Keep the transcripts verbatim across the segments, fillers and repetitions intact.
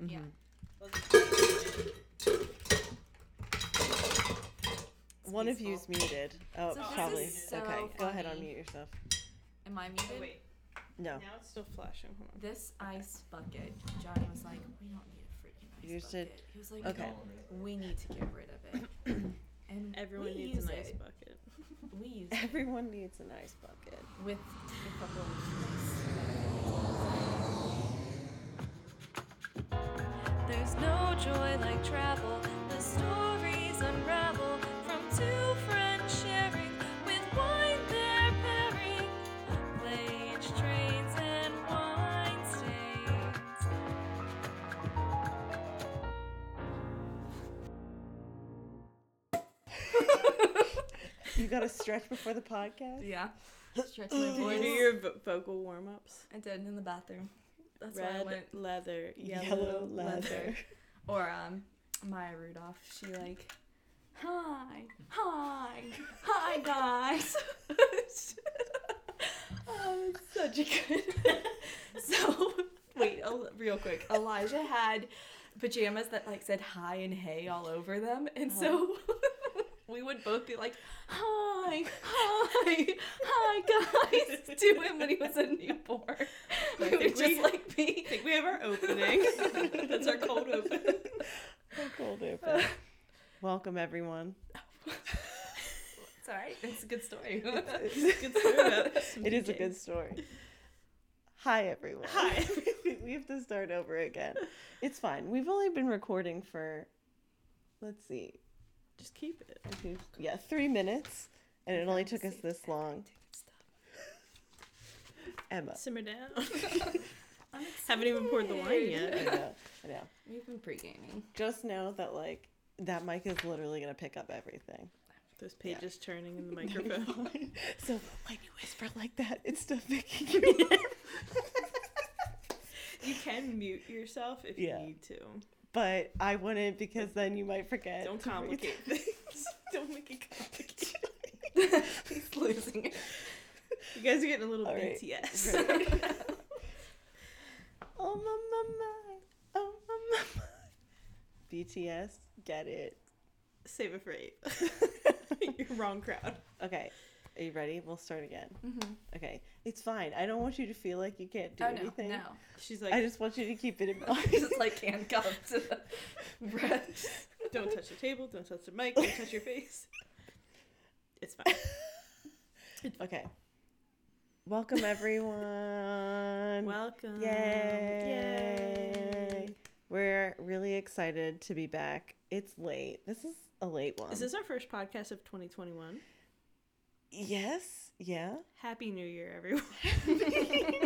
Mm-hmm. Yeah. One of you's muted. Oh, so probably. So okay, funny. Go ahead, unmute yourself. Am I muted? Oh, wait. No. Now it's still flashing. Hold on. This ice bucket, Johnny was like, we don't need a freaking ice you bucket. Did. He was like, okay, no, we need to get rid of it. And everyone needs an ice bucket. We use it. Everyone needs an ice bucket. With a couple of There's no joy like travel. The stories unravel from two friends sharing with wine they're pairing. Planes, trains, and wine stains. You gotta stretch before the podcast? Yeah. Stretch my voice. Did you do your vo- vocal warm-ups? I did, in the bathroom. That's Red why I went. leather, yellow, yellow leather. leather. Or um, Maya Rudolph, she like, hi, hi, hi guys. Oh, that's such a good. So, wait, el- real quick. Elijah had pajamas that like said hi and hey all over them, and oh. so... We would both be like, hi, hi, hi, guys, to him when he was a newborn. We would just we, like be. I think we have our opening. That's our cold open. Our cold open. Welcome, everyone. It's all right. It's a good story. It's, it's a good story. It is a good story. Hi, everyone. Hi. We have to start over again. It's fine. We've only been recording for, let's see. Just keep it. Okay. Yeah, three minutes, and it only took us this long. Emma. Simmer down. I'm Haven't even poured the wine yet. I know, I know. We've been pre-gaming. Just know that, like, that mic is literally going to pick up everything. Those pages yeah. turning in the microphone. So when you whisper like that, it's still picking you up. You can mute yourself if yeah. you need to. But I wouldn't, because then you might forget. Don't complicate things. Don't make it complicated. He's losing it. You guys are getting a little All right. B T S. Right. Oh, my, my, my. Oh, my, my, my. B T S, get it. Save it for eight. You're wrong crowd. Okay. Are you ready? We'll start again. Mm-hmm. Okay. It's fine. I don't want you to feel like you can't do oh, no, anything. No. She's like, I just want you to keep it in mind. Just like handcuffed to the breath. Don't touch the table. Don't touch the mic. Don't touch your face. It's fine. Okay. Welcome, everyone. Welcome. Yay. Yay. We're really excited to be back. It's late. This is a late one. Is this our first podcast of twenty twenty-one? Yes, yeah. Happy New Year, everyone. Happy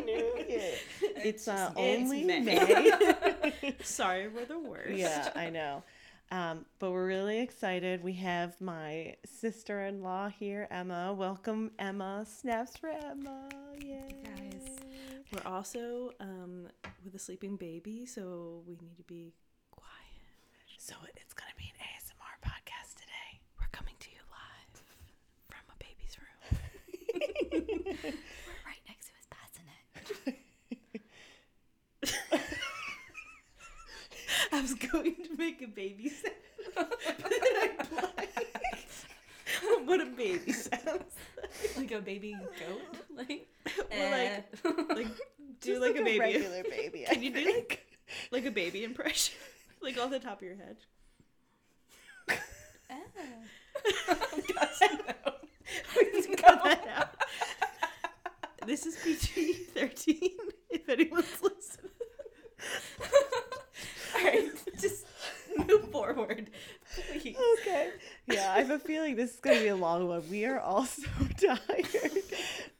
New Year. It's uh, only May. May. Sorry, we're the worst. Yeah, I know. Um, but we're really excited. We have my sister-in-law here, Emma. Welcome, Emma. Snaps for Emma. Yay. Guys, we're also um, with a sleeping baby, so we need to be quiet. So it's going to be an A S M R podcast today. We're coming to you. We're right next to his bassinet. I was going to make a baby sound, but then I blanked. What a baby sounds like. Like a baby goat? Like, well, like, like do like, like a baby. Regular baby. Can I you think. do like, like a baby impression? Like off the top of your head? Oh. Gosh, no. We can cut that out. This is P G thirteen, if anyone's listening. All right, just move forward, please. Okay. Yeah, I have a feeling this is going to be a long one. We are all so tired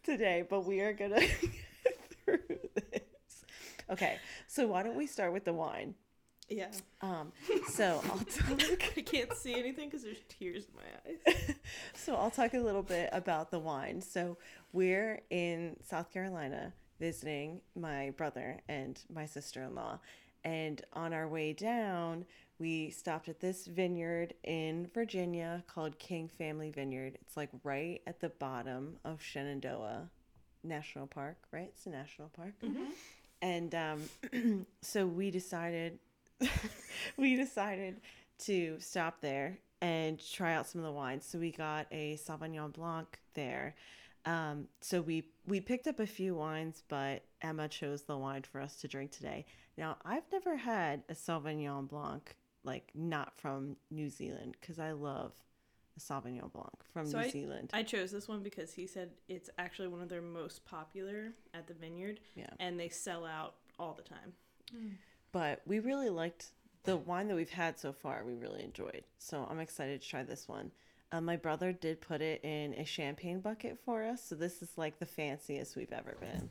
today, but we are going to get through this. Okay, so why don't we start with the wine? Yeah. Um, so I'll talk... I can't see anything because there's tears in my eyes. So I'll talk a little bit about the wine. So we're in South Carolina visiting my brother and my sister-in-law. And on our way down, we stopped at this vineyard in Virginia called King Family Vineyard. It's like right at the bottom of Shenandoah National Park, right? It's a national park. Mm-hmm. And um, so we decided... we decided to stop there and try out some of the wines. So we got a Sauvignon Blanc there. Um, so we, we picked up a few wines, but Emma chose the wine for us to drink today. Now, I've never had a Sauvignon Blanc, like not from New Zealand, because I love a Sauvignon Blanc from so New I, Zealand. I chose this one because he said it's actually one of their most popular at the vineyard, yeah. and they sell out all the time. Mm. But we really liked the wine that we've had so far. We really enjoyed. So I'm excited to try this one. Uh, my brother did put it in a champagne bucket for us, so this is like the fanciest we've ever been.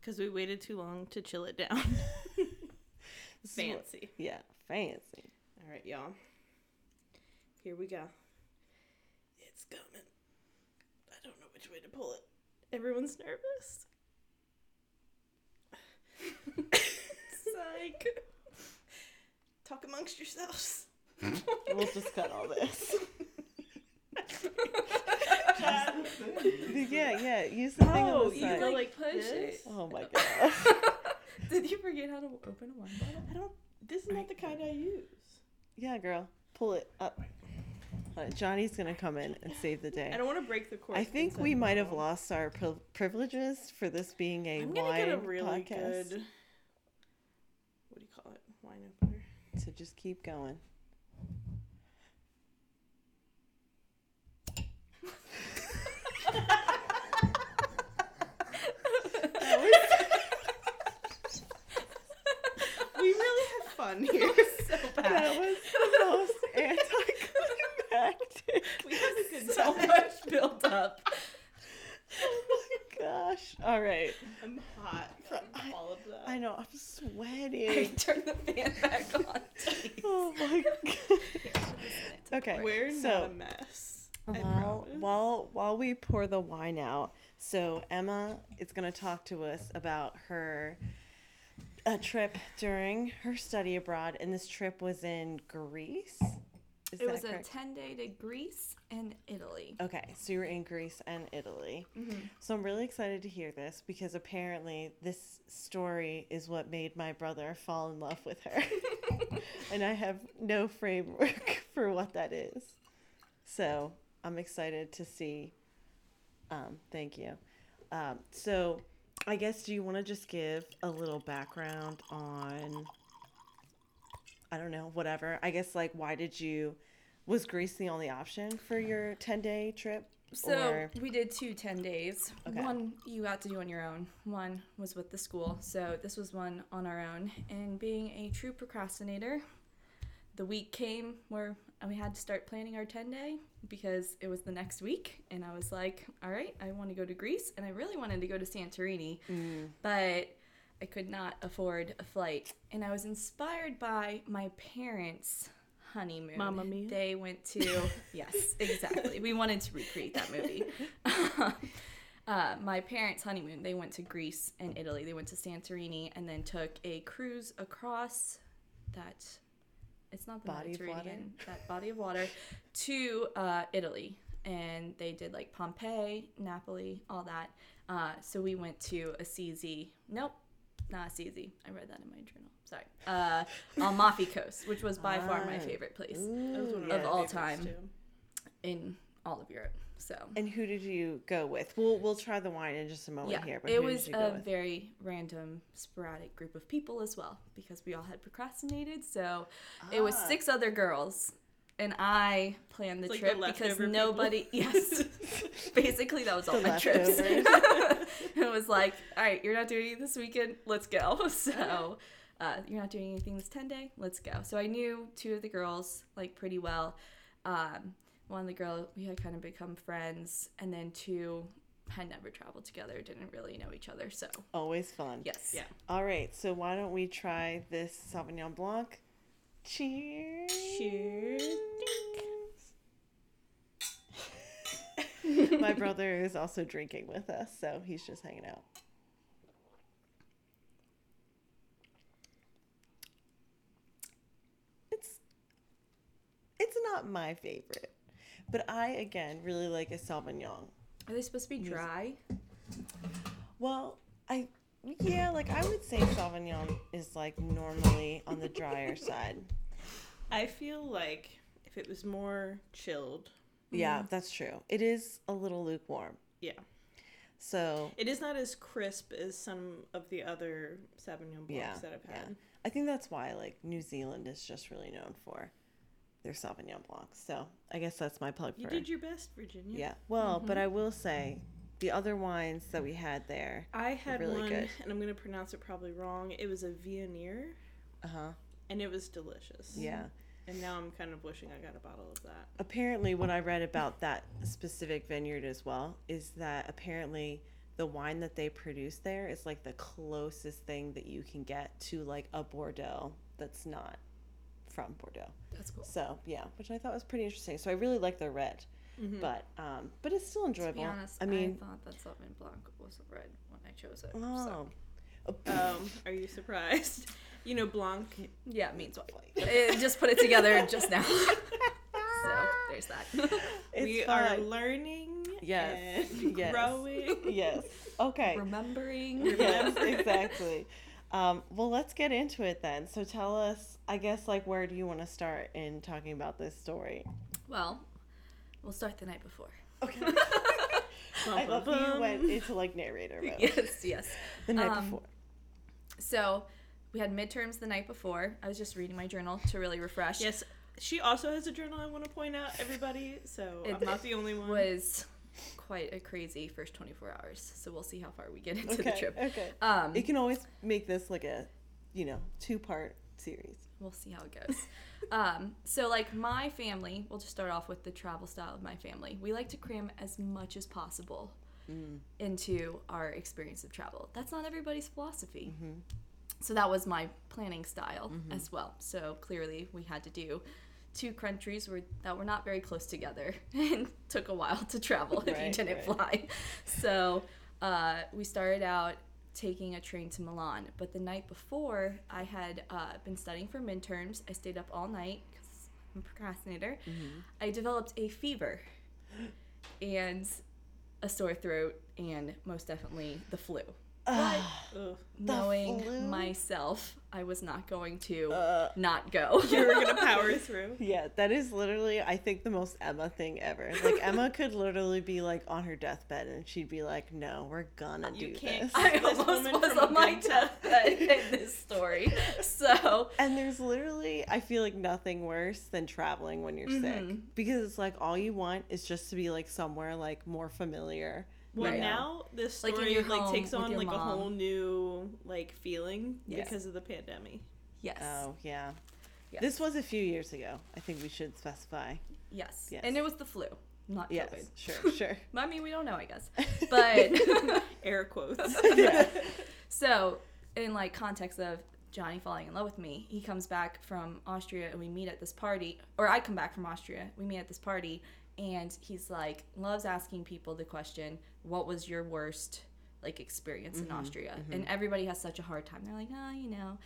Because we waited too long to chill it down. Fancy. So, yeah, fancy. All right, y'all. Here we go. It's coming. I don't know which way to pull it. Everyone's nervous. Psych. Talk amongst yourselves. We'll just cut all this. yeah, yeah. Use the thing oh, on the side. Oh, you go like push it. Oh my god. Did you forget how to open a wine bottle? I don't. This is not the kind I use. Yeah, girl. Pull it up. Uh, Johnny's gonna come in and save the day. I don't want to break the cork. I think we might have lost our pri- privileges for this being a I'm gonna wine get a really podcast. Good, what do you call it? Wine opener. So just keep going. We really have fun here. So bad. That was the most anticlimactic. We had a good so time. Much built up. Oh my gosh! All right. I'm hot from I, all of that. I know. I'm sweating. I turned the fan back on. Oh my gosh. Okay. We're so, not a mess. While, while while we pour the wine out, so Emma is going to talk to us about her a trip during her study abroad, and this trip was in Greece. Is it was correct? A ten-day to Greece and Italy. Okay, so you were in Greece and Italy. Mm-hmm. So I'm really excited to hear this because apparently this story is what made my brother fall in love with her, and I have no framework for what that is. So I'm excited to see. Um, thank you. Um, so I guess, do you want to just give a little background on, I don't know, whatever. I guess, like, why did you, was Greece the only option for your ten-day trip? So or? We did two ten days. Okay. One you got to do on your own. One was with the school. So this was one on our own. And being a true procrastinator, the week came where we had to start planning our ten-day because it was the next week, and I was like, all right, I want to go to Greece, and I really wanted to go to Santorini, mm. but I could not afford a flight. And I was inspired by my parents' honeymoon. Mamma Mia. They went to, yes, exactly. We wanted to recreate that movie. Uh, my parents' honeymoon, they went to Greece and Italy. They went to Santorini and then took a cruise across that It's not the body Mediterranean, that body of water, to uh, Italy. And they did, like, Pompeii, Napoli, all that. Uh, so we went to Assisi. Nope, not Assisi. I read that in my journal. Sorry. Uh, Amalfi Coast, which was by ah. far my favorite place Ooh, of yeah, all time too. In all of Europe. So. And who did you go with? We'll we'll try the wine in just a moment yeah, here. But it was a very random, sporadic group of people as well because we all had procrastinated. So ah. it was six other girls, and I planned the it's trip like the because nobody. People. Yes, basically that was all the my leftovers. Trips. It was like, all right, you're not doing it this weekend. Let's go. So uh, you're not doing anything this ten day. Let's go. So I knew two of the girls like pretty well. Um, One of the girls, we had kind of become friends, and then two had never traveled together, didn't really know each other, so. Always fun. Yes. Yeah. All right, so why don't we try this Sauvignon Blanc. Cheers. Cheers. My brother is also drinking with us, so he's just hanging out. It's, it's not my favorite. But I, again, really like a Sauvignon. Are they supposed to be dry? Well, I Yeah, like I would say Sauvignon is like normally on the drier side. I feel like if it was more chilled. Yeah, mm-hmm. That's true. It is a little lukewarm. Yeah. So it is not as crisp as some of the other Sauvignon Blancs yeah, that I've had. Yeah. I think that's why like New Zealand is just really known for their Sauvignon Blancs. So I guess that's my plug for. You did your best, Virginia. Yeah. Well, mm-hmm. But I will say the other wines that we had there. I had were really one, good. And I'm going to pronounce it probably wrong. It was a Viognier. Uh huh. And it was delicious. Yeah. And now I'm kind of wishing I got a bottle of that. Apparently, what I read about that specific vineyard as well is that apparently the wine that they produce there is like the closest thing that you can get to like a Bordeaux that's not from Bordeaux. That's cool. So, yeah, which I thought was pretty interesting. So I really like their red, mm-hmm. but um, but it's still enjoyable. To be honest, I, mean, I thought that Sauvignon Blanc was a red when I chose it. Oh. So. Um, are you surprised? You know, Blanc. Yeah, it means white. It just put it together just now. So there's that. It's we fun. Are learning. Yes. And yes. Growing. Yes. Okay. Remembering. Yes, exactly. Um, well, let's get into it then. So tell us, I guess, like, where do you want to start in talking about this story? Well, we'll start the night before. Okay. I love that you went into, like, narrator mode. Yes, yes. The night um, before. So we had midterms the night before. I was just reading my journal to really refresh. Yes, she also has a journal, I want to point out, everybody, so it, I'm not the only one. It was quite a crazy first twenty-four hours, so we'll see how far we get into okay, the trip. Okay, um, it can always make this like a, you know, two-part series. We'll see how it goes. um, so, like, my family, we'll just start off with the travel style of my family. We like to cram as much as possible mm. into our experience of travel. That's not everybody's philosophy. Mm-hmm. So that was my planning style mm-hmm. as well. So clearly we had to do two countries were, that were not very close together and took a while to travel if right, you didn't right. fly. So uh, we started out taking a train to Milan. But the night before, I had uh, been studying for midterms. I stayed up all night because I'm a procrastinator. Mm-hmm. I developed a fever and a sore throat and most definitely the flu. But Ugh, knowing myself, I was not going to uh, not go. You were going to power through. Yeah, that is literally, I think, the most Emma thing ever. Like, Emma could literally be, like, on her deathbed, and she'd be like, no, we're gonna you do can't this. I this almost was on my deathbed in this story. So. And there's literally, I feel like, nothing worse than traveling when you're mm-hmm. sick. Because it's like, all you want is just to be, like, somewhere, like, more familiar. Well, right now this story like, like takes on like mom. a whole new like feeling yes. because of the pandemic. Yes. Oh yeah. Yes. This was a few years ago. I think we should specify. Yes. Yes. And it was the flu, not yes. COVID. Sure, sure. I mean, we don't know, I guess. But air quotes. Yeah. So, in like context of Johnny falling in love with me, he comes back from Austria and we meet at this party, or I come back from Austria, we meet at this party. And he's like, loves asking people the question, what was your worst, like, experience mm-hmm, in Austria? Mm-hmm. And everybody has such a hard time. They're like, oh, you know,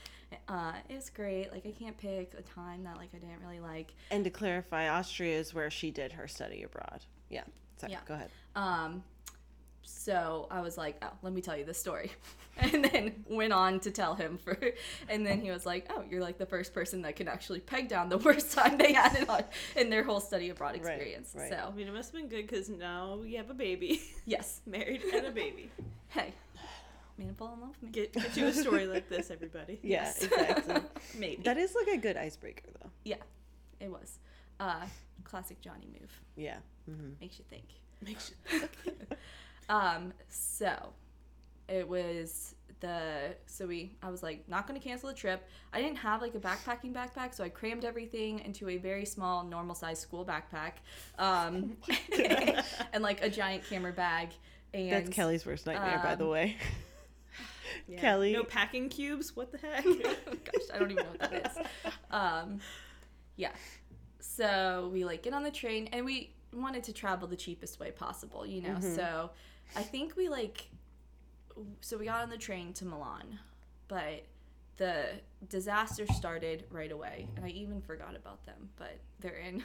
uh, it was great. Like, I can't pick a time that, like, I didn't really like. And to clarify, Austria is where she did her study abroad. Yeah. Sorry, yeah. Go ahead. Um, so I was like, oh, let me tell you this story. And then went on to tell him for, and then he was like, oh, you're like the first person that can actually peg down the worst time they had in, in their whole study abroad experience. Right, right. So I mean, it must have been good because now you have a baby. Yes. Married and a baby. Hey. Man, fall in love with me. Get, get you a story like this, everybody. Yeah, yes. Exactly. Maybe. That is like a good icebreaker, though. Yeah, it was. Uh, classic Johnny move. Yeah. Mm-hmm. Makes you think. Makes you think. um, so... It was the, so we, I was like, not going to cancel the trip. I didn't have like a backpacking backpack, so I crammed everything into a very small, normal-sized school backpack. Um, and, and like a giant camera bag. And that's Kelly's worst nightmare, um, by the way. Yeah. Kelly. No packing cubes? What the heck? Gosh, I don't even know what that is. Um, yeah. So we like get on the train, and we wanted to travel the cheapest way possible, you know? Mm-hmm. So I think we like... So we got on the train to Milan, but the disaster started right away, and I even forgot about them, but they're in.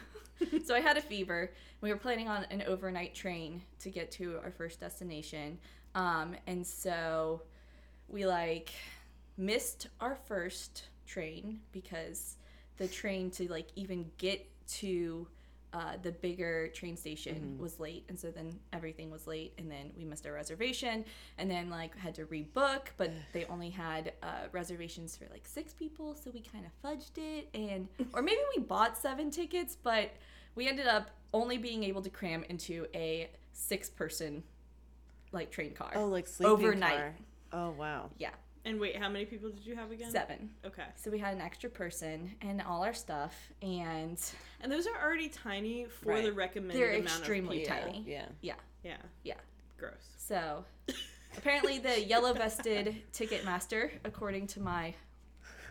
So I had a fever. We were planning on an overnight train to get to our first destination, um, and so we like missed our first train because the train to like even get to uh, the bigger train station mm-hmm. was late, and so then everything was late, and then we missed our reservation, and then like had to rebook, but they only had uh, reservations for like six people, so we kind of fudged it, and or maybe we bought seven tickets, but we ended up only being able to cram into a six-person like train car. Oh, like sleeping overnight. Car. Oh wow. Yeah. And wait, how many people did you have again? Seven. Okay. So we had an extra person and all our stuff, and and those are already tiny for right. the recommended They're amount of people. They're extremely tiny. Yeah. Yeah. Yeah. Yeah. Gross. So apparently the yellow-vested ticket master, according to my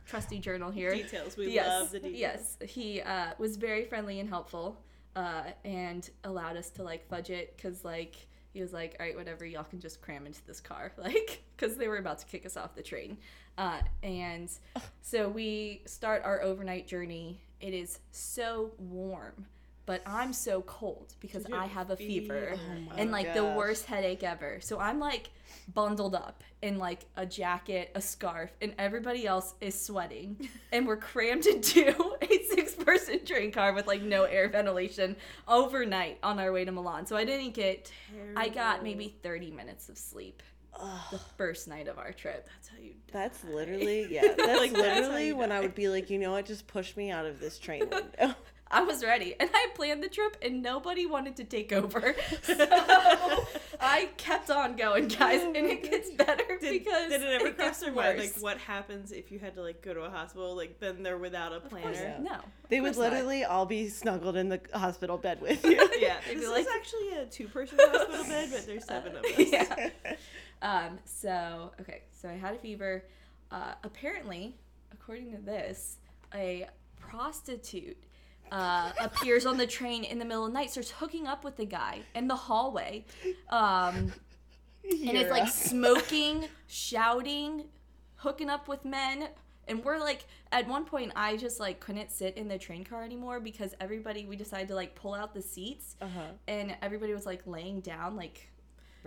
trusty journal here. Details. We yes, love the details. Yes. He uh, was very friendly and helpful uh, and allowed us to, like, fudge it because, like, he was like, all right, whatever, y'all can just cram into this car, like, because they were about to kick us off the train. Uh, and so we start our overnight journey. It is so warm, but I'm so cold because I have a fever oh and, like, gosh. the worst headache ever. So I'm, like, bundled up in, like, a jacket, a scarf, and everybody else is sweating. And we're crammed into a six-person train car with, like, no air ventilation overnight on our way to Milan. So I didn't get – I got maybe thirty minutes of sleep Ugh. the first night of our trip. That's how you die. That's literally – yeah. That's like, literally that's when I would be like, you know what, just push me out of this train window. I was ready, and I planned the trip, and nobody wanted to take over, so I kept on going, guys, and it gets better did, because did it ever it cross your mind, like, what happens if you had to, like, go to a hospital, like, then they're without a planner? Of course, no. They would literally not. all be snuggled in the hospital bed with you. Yeah. This is like, actually a two-person hospital bed, but there's seven uh, of us. Yeah. Um, so, okay, so I had a fever. Uh, apparently, according to this, a prostitute Uh, appears on the train in the middle of the night, starts hooking up with the guy in the hallway, um, and it's like smoking, shouting, hooking up with men, and we're like, at one point I just like couldn't sit in the train car anymore because everybody, we decided to like pull out the seats, uh-huh. and everybody was like laying down like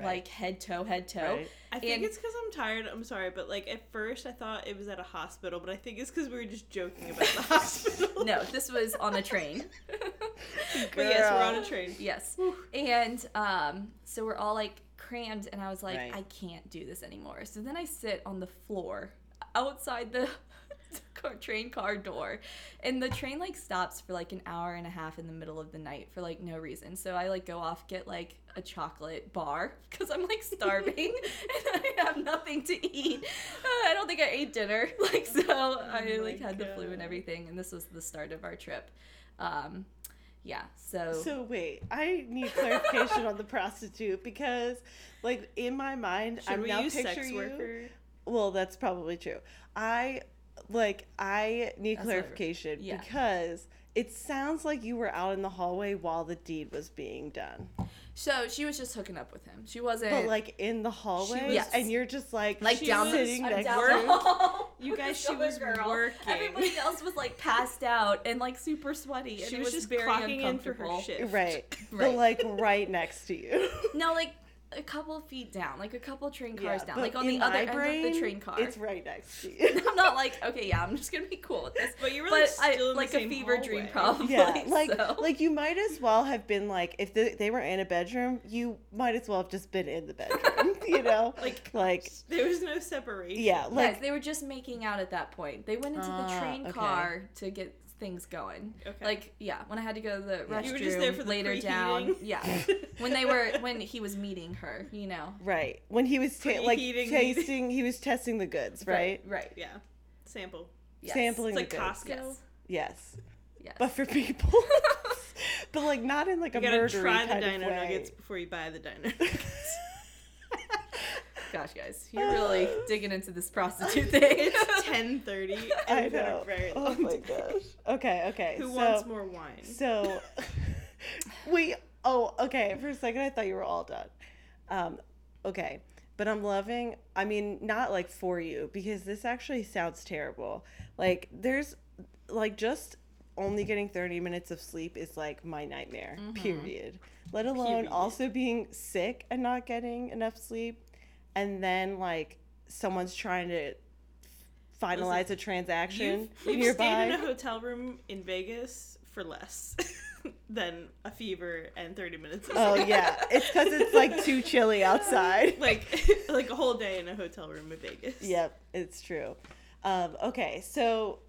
Right. like head toe head toe right. I think and it's because I'm tired. I'm sorry, but like at first I thought it was at a hospital, but I think it's because we were just joking about the hospital. No, this was on a train. But yes, we're on a train. Yes. Whew. And um so we're all like crammed, and I was like, right. I can't do this anymore. So then I sit on the floor outside the car, train car door, and the train like stops for like an hour and a half in the middle of the night for like no reason. So I like go off, get like a chocolate bar because I'm like starving and I have nothing to eat. uh, I don't think I ate dinner, like, so oh I like had God. the flu and everything, and this was the start of our trip. um Yeah, so... So, wait, I need clarification on the prostitute because, like, in my mind, Should I'm now picturing sex worker? You... Well, that's probably true. I... Like, I need That's clarification, like, yeah. because it sounds like you were out in the hallway while the deed was being done. So she was just hooking up with him. She wasn't... But, like, in the hallway? Was, yes. And you're just, like, like down was, sitting I'm next to You guys, she was girl. working. Everybody else was, like, passed out and, like, super sweaty. She and was, was just very clocking in for her shift. Right. Right. But, like, right next to you. No, like... A couple feet down, like a couple train cars yeah, down, like on the other brain, end of the train car. It's right next to you. I'm not like, okay, yeah, I'm just gonna be cool with this. But you were like, but still I, in like the same a fever hallway. dream, probably. Yeah, like, so. like you might as well have been like, if the, they were in a bedroom, you might as well have just been in the bedroom, you know? like, like there was no separation. Yeah, like yes, they were just making out at that point. They went into uh, the train okay. car to get things going. Okay. Like, yeah, when I had to go to the restroom, you were just there for the later preheating. down. Yeah. When they were, when he was meeting her, you know. Right. When he was, ta- like, tasting, he was testing the goods, right? Right, right. Yeah. Sample. Yes. Sampling it's like the Costco. goods. Yes. Yes. Yes. But for people. But, like, not in, like, you a murdery kind of way. You gotta try the dino nuggets before you buy the dino nuggets. Gosh, guys, you're really digging into this prostitute thing. It's ten thirty. I know. Very oh my gosh. Okay, okay. Who so, wants more wine? So, we, oh, okay. For a second, I thought you were all done. Um, okay. But I'm loving, I mean, not like for you, because this actually sounds terrible. Like, there's, like, just only getting thirty minutes of sleep is, like, my nightmare, mm-hmm. period. Let alone period. also being sick and not getting enough sleep. And then, like, someone's trying to finalize Listen, a transaction you've, you've nearby. You've stayed in a hotel room in Vegas for less than a fever and thirty minutes of sleep. Oh, yeah. It's because it's, like, too chilly outside. Like, like a whole day in a hotel room in Vegas. Yep, it's true. Um, okay, so...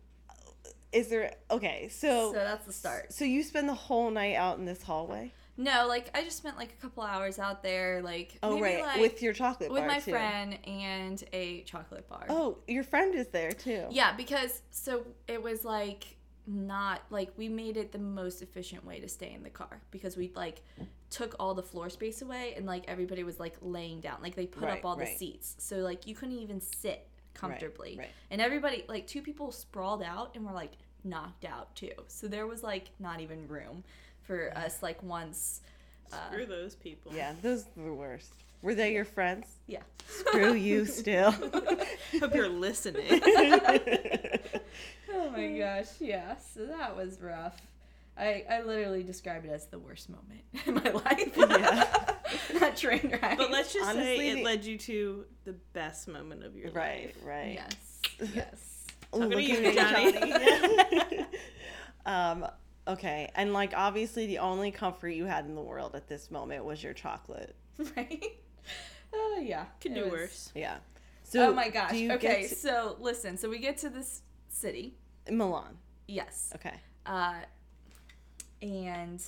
Is there... Okay, so... So that's the start. So you spend the whole night out in this hallway? No, like, I just spent, like, a couple hours out there, like... Oh, maybe right. Like, with your chocolate with bar, With my too. friend and a chocolate bar. Oh, your friend is there, too. Yeah, because... So it was, like, not... Like, we made it the most efficient way to stay in the car. Because we, like, took all the floor space away and, like, everybody was, like, laying down. Like, they put right, up all right. the seats. So, like, you couldn't even sit comfortably. Right, right. And everybody... Like, two people sprawled out and were, like... knocked out too, so there was like not even room for us. Like once, uh, screw those people. Yeah, those were the worst. Were they your friends? Yeah. Screw you still. Hope you're listening. Oh my gosh, yeah. So that was rough. I I literally describe it as the worst moment in my life. Yeah. That train ride. But let's just Honestly, say it the... led you to the best moment of your right, life. Right. Right. Yes. Yes. Ooh, look at you, Johnny. Johnny. um, okay, and like obviously, the only comfort you had in the world at this moment was your chocolate, right? Oh uh, yeah, could do worse. Yeah. So, oh my gosh. Okay, to... so listen. So we get to this city, Milan. Yes. Okay. Uh, and.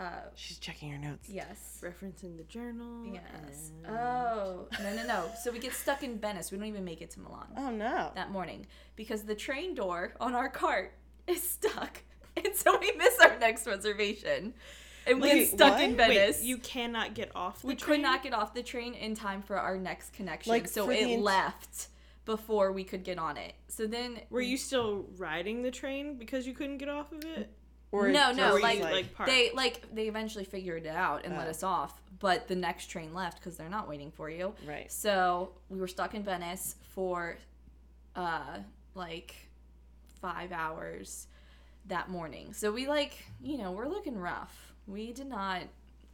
Uh, She's checking her notes. Yes. Referencing the journal. Yes. And... Oh. No, no, no. So we get stuck in Venice. We don't even make it to Milan. Oh, no. That morning. Because the train door on our cart is stuck. And so we miss our next reservation. And we get stuck what? in Venice. Wait, you cannot get off the we train? We could not get off the train in time for our next connection. Like so it int- left before we could get on it. So then... Were you still riding the train because you couldn't get off of it? Or no, no, like, like, like they like they eventually figured it out and oh. let us off, but the next train left because they're not waiting for you. Right. So we were stuck in Venice for, uh, like, five hours that morning. So we like, you know, we're looking rough. We did not.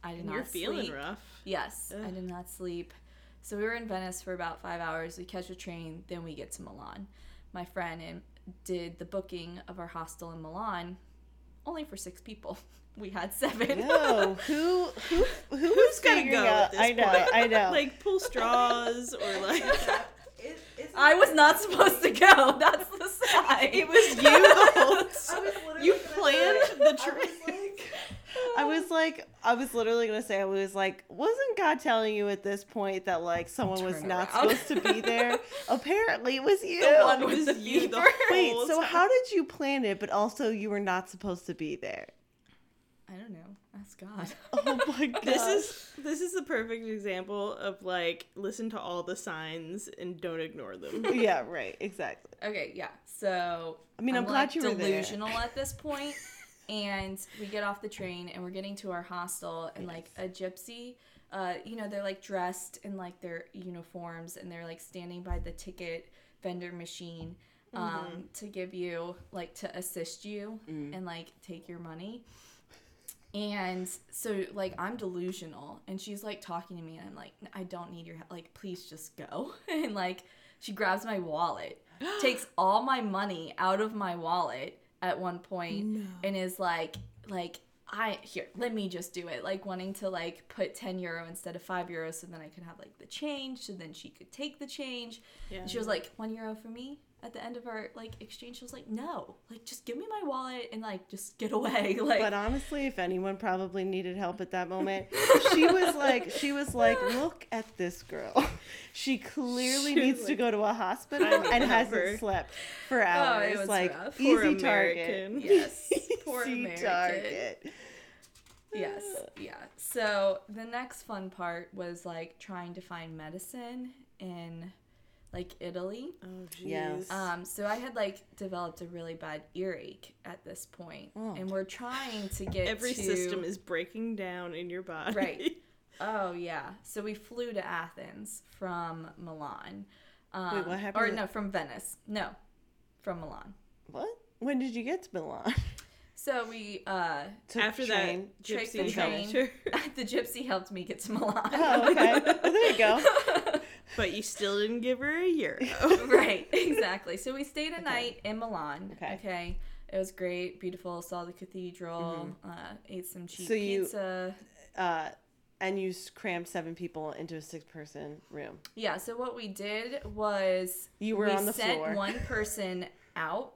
I did and not. You're sleep. Feeling rough. Yes, Ugh. I did not sleep. So we were in Venice for about five hours. We catch a train, then we get to Milan. My friend and did the booking of our hostel in Milan. Only for six people. We had seven. No, who, who, who who's gonna go? At this I know, point? I know. Like pull straws or like. It, it's I was not supposed to go. That's the sign. It was you. The whole, you planned say, the trip. I, like, I was like, I was literally gonna say, I was like, wasn't God telling you at this point that like someone was not around. supposed to be there? Apparently, it was you. The one it was the you. The whole Wait, so time. How did you plan it? But also, you were not supposed to be there. I don't know. Ask God. Oh my God. This is this is the perfect example of like listen to all the signs and don't ignore them. Yeah, right. Exactly. Okay, yeah. So I mean, I'm, I'm glad like, you were delusional there. At this point. And we get off the train and we're getting to our hostel and like a gypsy, uh, you know, they're like dressed in like their uniforms and they're like standing by the ticket vendor machine um, mm-hmm. to give you like to assist you mm. and like take your money. And so, like, I'm delusional, and she's, like, talking to me, and I'm like, I don't need your help. Like, please just go. And, like, she grabs my wallet, takes all my money out of my wallet at one point, no. and is like, like, I, here, let me just do it. Like, wanting to, like, put ten euro instead of five euro so then I could have, like, the change, so then she could take the change. Yeah. And she was like, one euro for me? At the end of our, like, exchange, she was like, no. Like, just give me my wallet and, like, just get away. Like, but honestly, if anyone probably needed help at that moment, she was like, she was like, look at this girl. She clearly she needs like, to go to a hospital and hasn't slept for hours. Oh, it was like, rough. Easy Poor target. Yes. Poor American. Target. Yes. Yeah. So, the next fun part was, like, trying to find medicine in... like Italy. Oh, geez. Yes. Um, so I had like developed a really bad earache at this point. Oh. And we're trying to get Every to... system is breaking down in your body. Right. Oh, yeah. So we flew to Athens from Milan. Um, Wait, what happened? Or with... no, from Venice. No, from Milan. What? When did you get to Milan? So we, uh... Took after train, that, gypsy the train. Sure. The gypsy helped me get to Milan. Oh, okay. Well, there you go. But you still didn't give her a euro. Right, exactly. So we stayed a okay. night in Milan. Okay. okay. It was great, beautiful, saw the cathedral, mm-hmm. uh, ate some cheap so pizza. You, uh, and you crammed seven people into a six-person room. Yeah, so what we did was you were we on the sent floor. One person out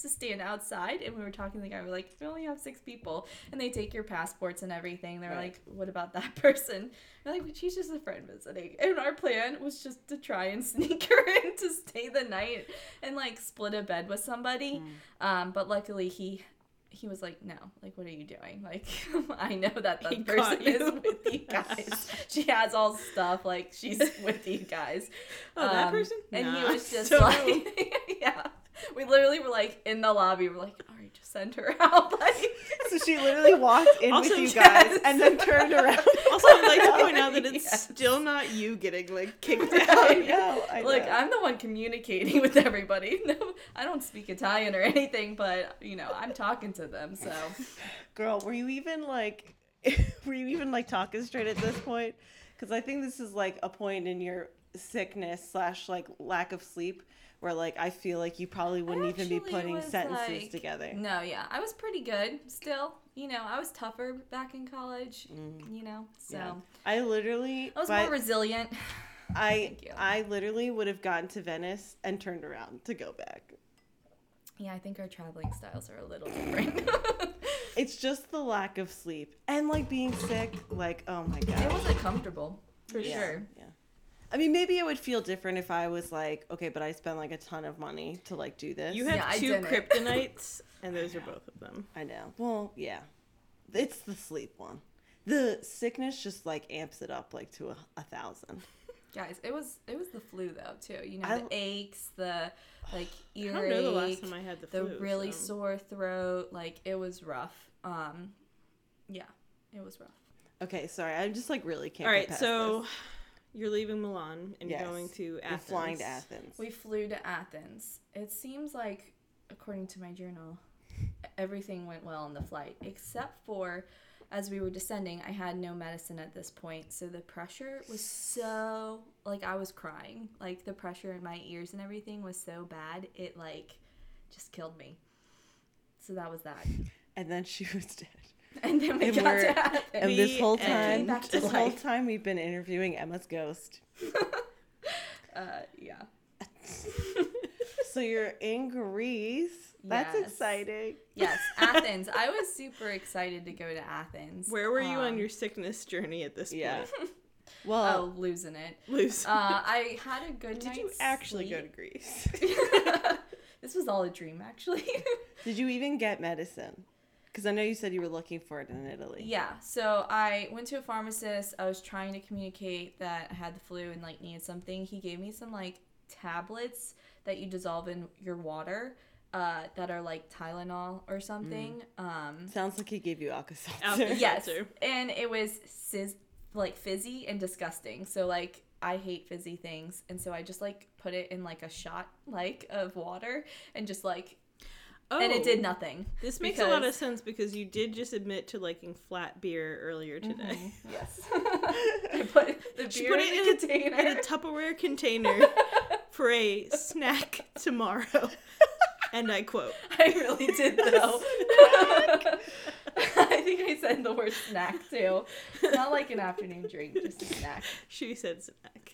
to stand outside, and we were talking to the guy. We were like, we only have six people, and they take your passports and everything. They're right. like, what about that person? We're like, she's just a friend visiting. And our plan was just to try and sneak her in to stay the night and like split a bed with somebody. Mm. Um, but luckily he he was like, no, like, what are you doing? Like, I know that that he person is with you guys. She has all stuff, like, she's with you guys. Oh, um, that person? And no, he was just so... like, yeah. We literally were like in the lobby. We're like, all right, just send her out. Like, so she literally walked in also, with you guys yes. and then turned around. Also, I'd like to point out that it's yes. still not you getting like kicked out. I know, I know. Like, I'm the one communicating with everybody. No, I don't speak Italian or anything, but you know, I'm talking to them. So, girl, were you even like, were you even like talking straight at this point? Because I think this is like a point in your sickness slash like lack of sleep. Where, like, I feel like you probably wouldn't I even be putting sentences like, together. No, yeah. I was pretty good still. You know, I was tougher back in college, mm. you know, so. Yeah. I literally. I was more resilient. I I literally would have gotten to Venice and turned around to go back. Yeah, I think our traveling styles are a little different. It's just the lack of sleep. And, like, being sick, like, oh, my God. It wasn't comfortable, for yeah. sure. Yeah. I mean, maybe it would feel different if I was like, okay, but I spent like a ton of money to like do this. You have yeah, two kryptonites, and those are both of them. I know. Well, yeah. It's the sleep one. The sickness just like amps it up like to a, a thousand. Guys, it was it was the flu though too. You know, I, the aches, the like earache, I don't know the last time I had the flu. The really so. sore throat. Like, it was rough. Um, yeah, it was rough. Okay, sorry. I just like really can't. All right, get past so. This. You're leaving Milan and yes. going to Athens. You're flying to Athens. We flew to Athens. It seems like, according to my journal, everything went well on the flight, except for as we were descending, I had no medicine at this point. So the pressure was so, like, I was crying. Like, the pressure in my ears and everything was so bad, it, like, just killed me. So that was that. And then she was dead. And then we and got to Athens. And this whole time, this life. whole time we've been interviewing Emma's ghost. uh, yeah. So you're in Greece. Yes. That's exciting. Yes, Athens. I was super excited to go to Athens. Where were um, you on your sickness journey at this point? Yeah. Well, oh, losing it. Losing. Uh, I had a good. Did you actually sleep. go to Greece? This was all a dream, actually. Did you even get medicine? Because I know you said you were looking for it in Italy. Yeah. So I went to a pharmacist. I was trying to communicate that I had the flu and, like, needed something. He gave me some, like, tablets that you dissolve in your water uh, that are, like, Tylenol or something. Mm. Um, Sounds like he gave you Alka-Seltzer. Yes. And it was, sizz- like, fizzy and disgusting. So, like, I hate fizzy things. And so I just, like, put it in, like, a shot, like, of water and just, like... Oh, and it did nothing. This makes because... a lot of sense because you did just admit to liking flat beer earlier today. Mm-hmm. Yes. I put the beer she put in, it in, a, in a Tupperware container for a snack tomorrow. And I quote. I really did, though. I think I said the word snack, too. Not like an afternoon drink, just a snack. She said snack.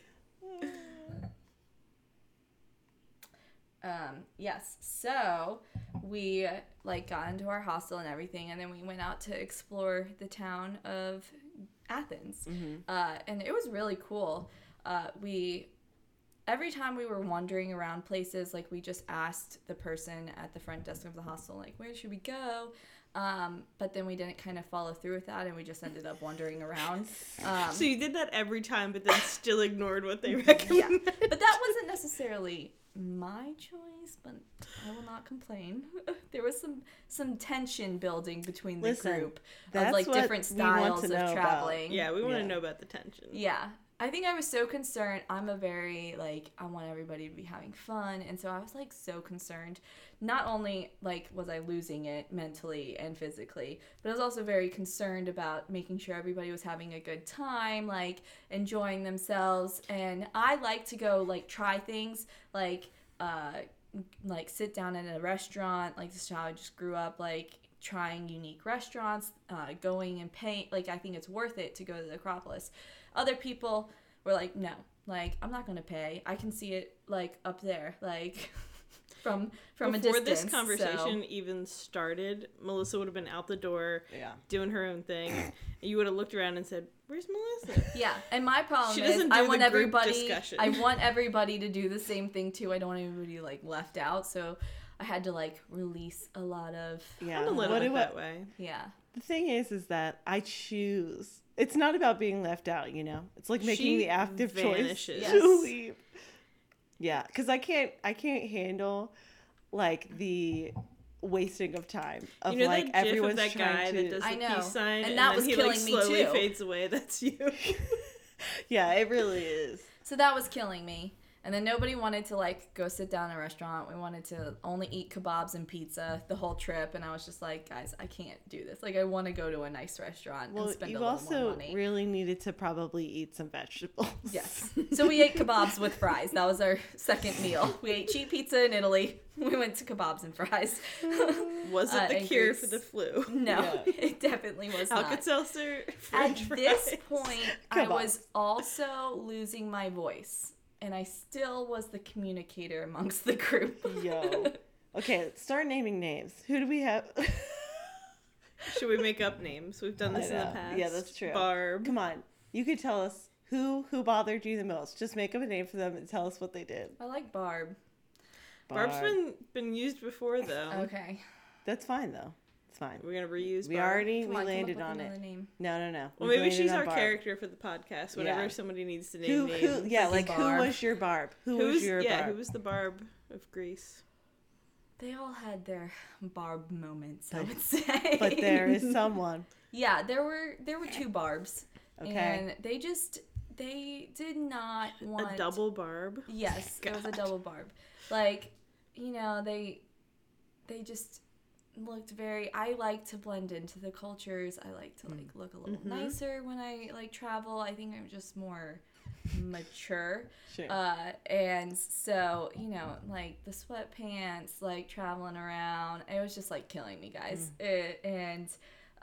Um, yes, so we, like, got into our hostel and everything, and then we went out to explore the town of Athens, mm-hmm. uh, and it was really cool. Uh, we, every time we were wandering around places, like, we just asked the person at the front desk of the hostel, like, where should we go? Um, but then we didn't kind of follow through with that, and we just ended up wandering around. Um, so you did that every time, but then still ignored what they recommended. Yeah. But that wasn't necessarily... my choice, but I will not complain. There was some some tension building between the Listen, group of like different styles of traveling. About. Yeah, we want yeah. to know about the tension. Yeah, I think I was so concerned. I'm a very, like, I want everybody to be having fun. And so I was, like, so concerned. Not only, like, was I losing it mentally and physically, but I was also very concerned about making sure everybody was having a good time, like, enjoying themselves. And I like to go, like, try things, like, uh, like, sit down at a restaurant. Like, this child just grew up, like, trying unique restaurants, uh, going and paying. Like, I think it's worth it to go to the Acropolis. Other people were like, no, like, I'm not going to pay. I can see it, like, up there, like, from from Before a distance. Before this conversation so. even started, Melissa would have been out the door yeah. doing her own thing. And you would have looked around and said, where's Melissa? Yeah, and my problem she is do I want everybody I want everybody to do the same thing, too. I don't want anybody, like, left out. So I had to, like, release a lot of... Yeah, I'm a little bit that way. Yeah. The thing is, is that I choose... It's not about being left out, you know? It's like making she the active vanishes. choice yes. to leave. Yeah, because I can't, I can't handle, like, the wasting of time. Of, you know, like, that gif of that guy to... that does the peace sign, and, and that then was he, killing like, slowly me too. fades away. That's you. Yeah, it really is. So that was killing me. And then nobody wanted to, like, go sit down in a restaurant. We wanted to only eat kebabs and pizza the whole trip. And I was just like, guys, I can't do this. Like, I want to go to a nice restaurant well, and spend a little more money. You also really needed to probably eat some vegetables. Yes. So we ate kebabs with fries. That was our second meal. We ate cheap pizza in Italy. We went to kebabs and fries. Was it uh, the cure Greece. for the flu? No, yeah. It definitely was not. Alka-Seltzer, French At fries. this point, kebabs. I was also losing my voice. And I still was the communicator amongst the group. Yo. Okay, let's start naming names. Who do we have? Should we make up names? We've done this in the past. Yeah, that's true. Barb. Come on. You could tell us who who bothered you the most. Just make up a name for them and tell us what they did. I like Barb. Barb. Barb's been, been used before, though. Okay. That's fine, though. It's fine. We're going to reuse Barb. We already come we on, landed on it. Name. No, no, no. Well, we maybe she's our Barb. character for the podcast. Whenever yeah. somebody needs to name who, who, names. Yeah, like, Barb. who was your Barb? Who Who's, was your yeah, Barb? Yeah, who was the Barb of Greece? They all had their Barb moments, I would say. But there is someone. Yeah, there were there were two Barbs. Okay. And they just, they did not want... A double Barb? Yes, God. It was a double Barb. Like, you know, they they just... looked very I like to blend into the cultures. I like to like look a little mm-hmm. nicer when I like travel. I think I'm just more mature. Sure. Uh and so, you know, like the sweatpants, like traveling around, it was just like killing me, guys. Mm. It, and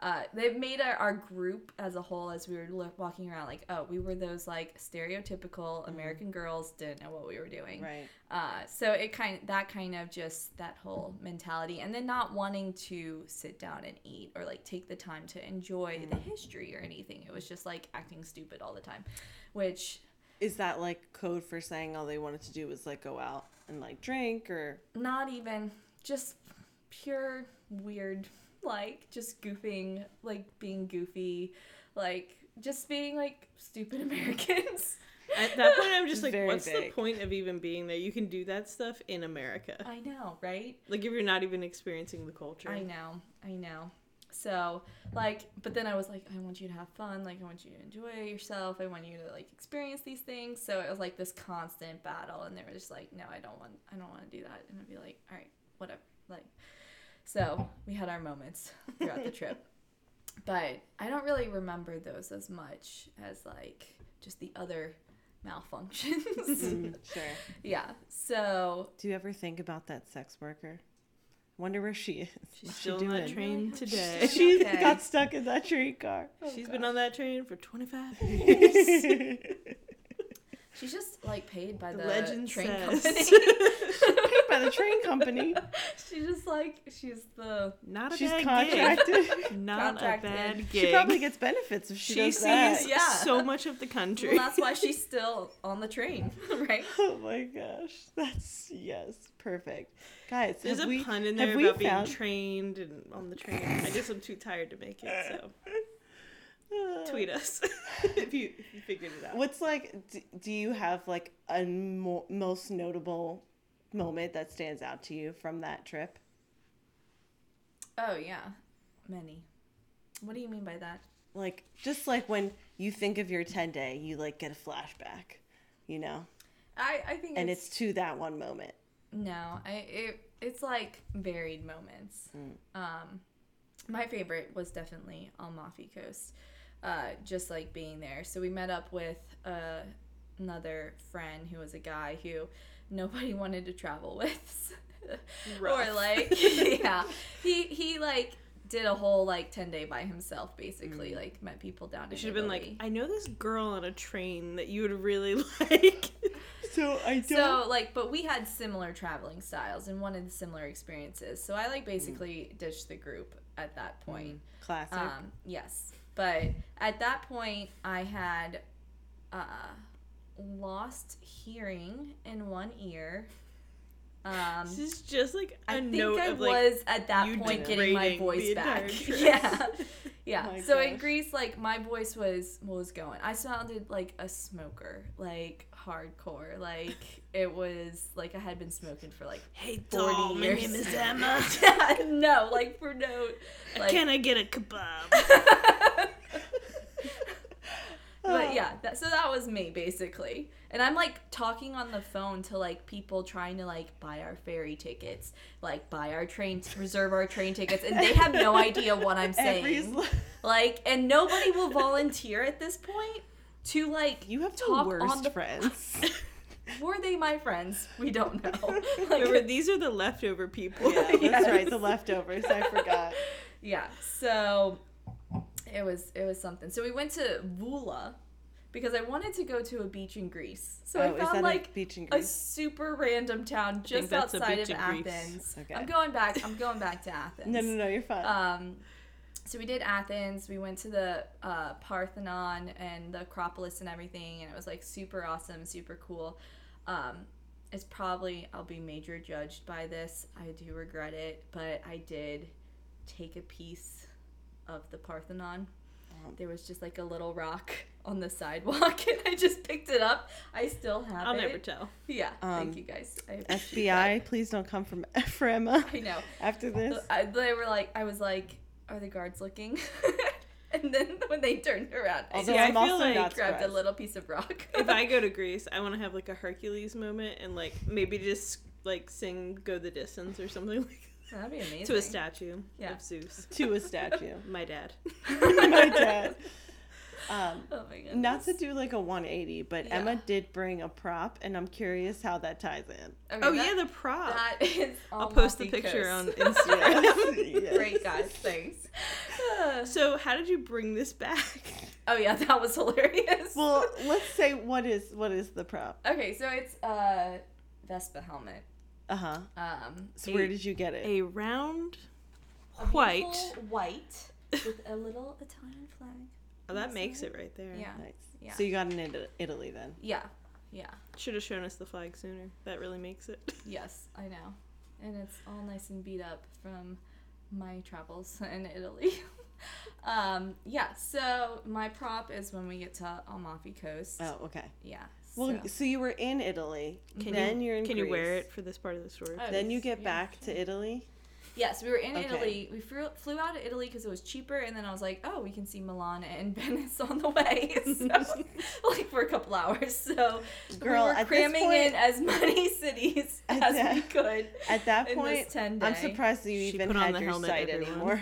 uh they've made our, our group as a whole, as we were lo- walking around, like, oh, we were those like stereotypical American mm. girls, didn't know what we were doing, right? Uh so it kind of, that kind of just that whole mentality, and then not wanting to sit down and eat or like take the time to enjoy mm. the history or anything. It was just like acting stupid all the time, which is that like code for saying all they wanted to do was like go out and like drink, or not even just pure weird, like just goofing, like being goofy, like just being like stupid Americans. At that point, I'm just like, Very what's big. the point of even being there? You can do that stuff in America. I know, right? Like if you're not even experiencing the culture. I know, I know. So like, but then I was like, I want you to have fun. Like I want you to enjoy yourself. I want you to like experience these things. So it was like this constant battle, and they were just like, no, I don't want, I don't want to do that. And I'd be like, all right, whatever, like. So we had our moments throughout the trip, but I don't really remember those as much as like just the other malfunctions. Mm, sure. Yeah. So. Do you ever think about that sex worker? Wonder where she is. She's What's still she on that train today. She okay. got stuck in that train car. Oh, She's gosh. been on that train for twenty-five years. She's just like paid by the, the train says. company. She's paid by the train company. She's just like she's the not a she's bad contracted. Gig. Not contracted. a bad gig. She probably gets benefits if she, she does sees that. Yeah. So much of the country. Well, that's why she's still on the train, right? Oh my gosh, that's yes, perfect, guys. There's a we, pun in there about being found... trained and on the train. I just am too tired to make it, so. Tweet us if you, if you figured it out. What's like, d- do you have like a mo- most notable moment that stands out to you from that trip? Oh, yeah. Many. What do you mean by that? Like, just like when you think of your ten day, you like get a flashback, you know? I, I think and it's... it's to that one moment. No, I it it's like varied moments. Mm. Um, my favorite was definitely Amalfi Coast, uh, just like being there. So we met up with uh, another friend who was a guy who nobody wanted to travel with. Or like, yeah, he he like did a whole like ten day by himself basically. Mm. Like met people down. You should have been like, I know this girl on a train that you would really like. So I don't. So like, but we had similar traveling styles and wanted similar experiences. So I like basically mm. dished the group at that point. Mm. Classic. Um, yes, but at that point I had uh, lost hearing in one ear. Um, this is just like a I note think I of, like, was at that point getting my voice back. Yeah, yeah. Oh so gosh. In Greece, like my voice was what was going. I sounded like a smoker, like hardcore. Like it was like I had been smoking for like hey, forty doll, years. My name is Emma. Yeah, no, like for no. Like, can I get a kebab? But yeah, that, so that was me basically. And I'm like talking on the phone to like people trying to like buy our ferry tickets, like buy our train, reserve our train tickets, and they have no idea what I'm saying. Every... Like, and nobody will volunteer at this point to like you have talk the worst on the friends. Were they my friends? We don't know. Like, were, these are the leftover people. Yeah, that's yes. right, the leftovers. I forgot. Yeah, so. It was it was something. So we went to Voula because I wanted to go to a beach in Greece. So oh, I found like a, beach in Greece? A super random town just outside of Athens. Okay. I'm going back. I'm going back to Athens. No, no, no, you're fine. Um, so we did Athens. We went to the uh, Parthenon and the Acropolis and everything, and it was like super awesome, super cool. Um, it's probably I'll be major judged by this. I do regret it, but I did take a piece of the Parthenon. There was just like a little rock on the sidewalk and I just picked it up. I still have I'll it. I'll never tell. Yeah. Um, thank you guys. I F B I, that. Please don't come from for Emma. I know. After this. I, they were like, I was like, are the guards looking? And then when they turned around, I, yeah, I feel like I grabbed a little piece of rock. If I go to Greece, I want to have like a Hercules moment and like maybe just like sing Go the Distance or something like that. That'd be amazing. To a statue yeah. of Zeus. To a statue. My dad. My dad. Um, oh my goodness. Not to do like a one eighty, but yeah. Emma did bring a prop, and I'm curious how that ties in. Okay, oh, that, yeah, the prop. That is I'll post the picture on Instagram. Yes. Great, guys. Thanks. So how did you bring this back? Oh, yeah, that was hilarious. Well, let's say what is what is the prop? Okay, so it's a Vespa helmet. Uh-huh. Um, so a, where did you get it? A round a white. white with a little Italian flag. Oh, that makes it right there. Yeah. Nice. Yeah. So you got it in Italy then? Yeah. Yeah. Should have shown us the flag sooner. That really makes it. Yes, I know. And it's all nice and beat up from my travels in Italy. um, yeah, so my prop is when we get to Amalfi Coast. Oh, okay. Yeah. Well, so. so you were in Italy. Can then you, you're in Can Greece. You wear it for this part of the story? Oh, then you get yeah, back sure. to Italy? Yes, yeah, so we were in okay. Italy. We flew, flew out of Italy because it was cheaper, and then I was like, oh, we can see Milan and Venice on the way, so, like for a couple hours. So Girl, we were cramming point, in as many cities as that, we could At that point, ten day. I'm surprised that you she even had your sight everyone. anymore.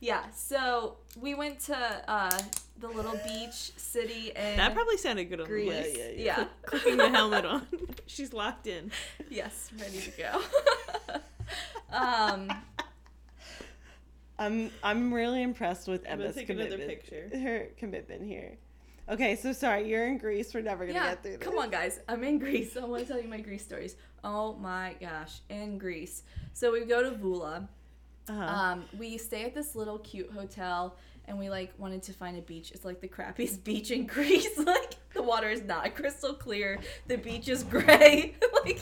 Yeah, so we went to uh, the little beach city in That probably sounded good on Greece. the list. Yeah, yeah, yeah. yeah. Clicking the helmet on. She's locked in. Yes, ready to go. um, I'm I'm really impressed with Emma's I'm commitment. Picture. Her commitment here. Okay, so sorry, you're in Greece. We're never gonna yeah, get through this. Come on, guys. I'm in Greece. I want to tell you my Greece stories. Oh my gosh, in Greece. So we go to Voula. Uh-huh. Um, we stay at this little cute hotel, and we like wanted to find a beach. It's like the crappiest beach in Greece. Like the water is not crystal clear. The beach is gray. Like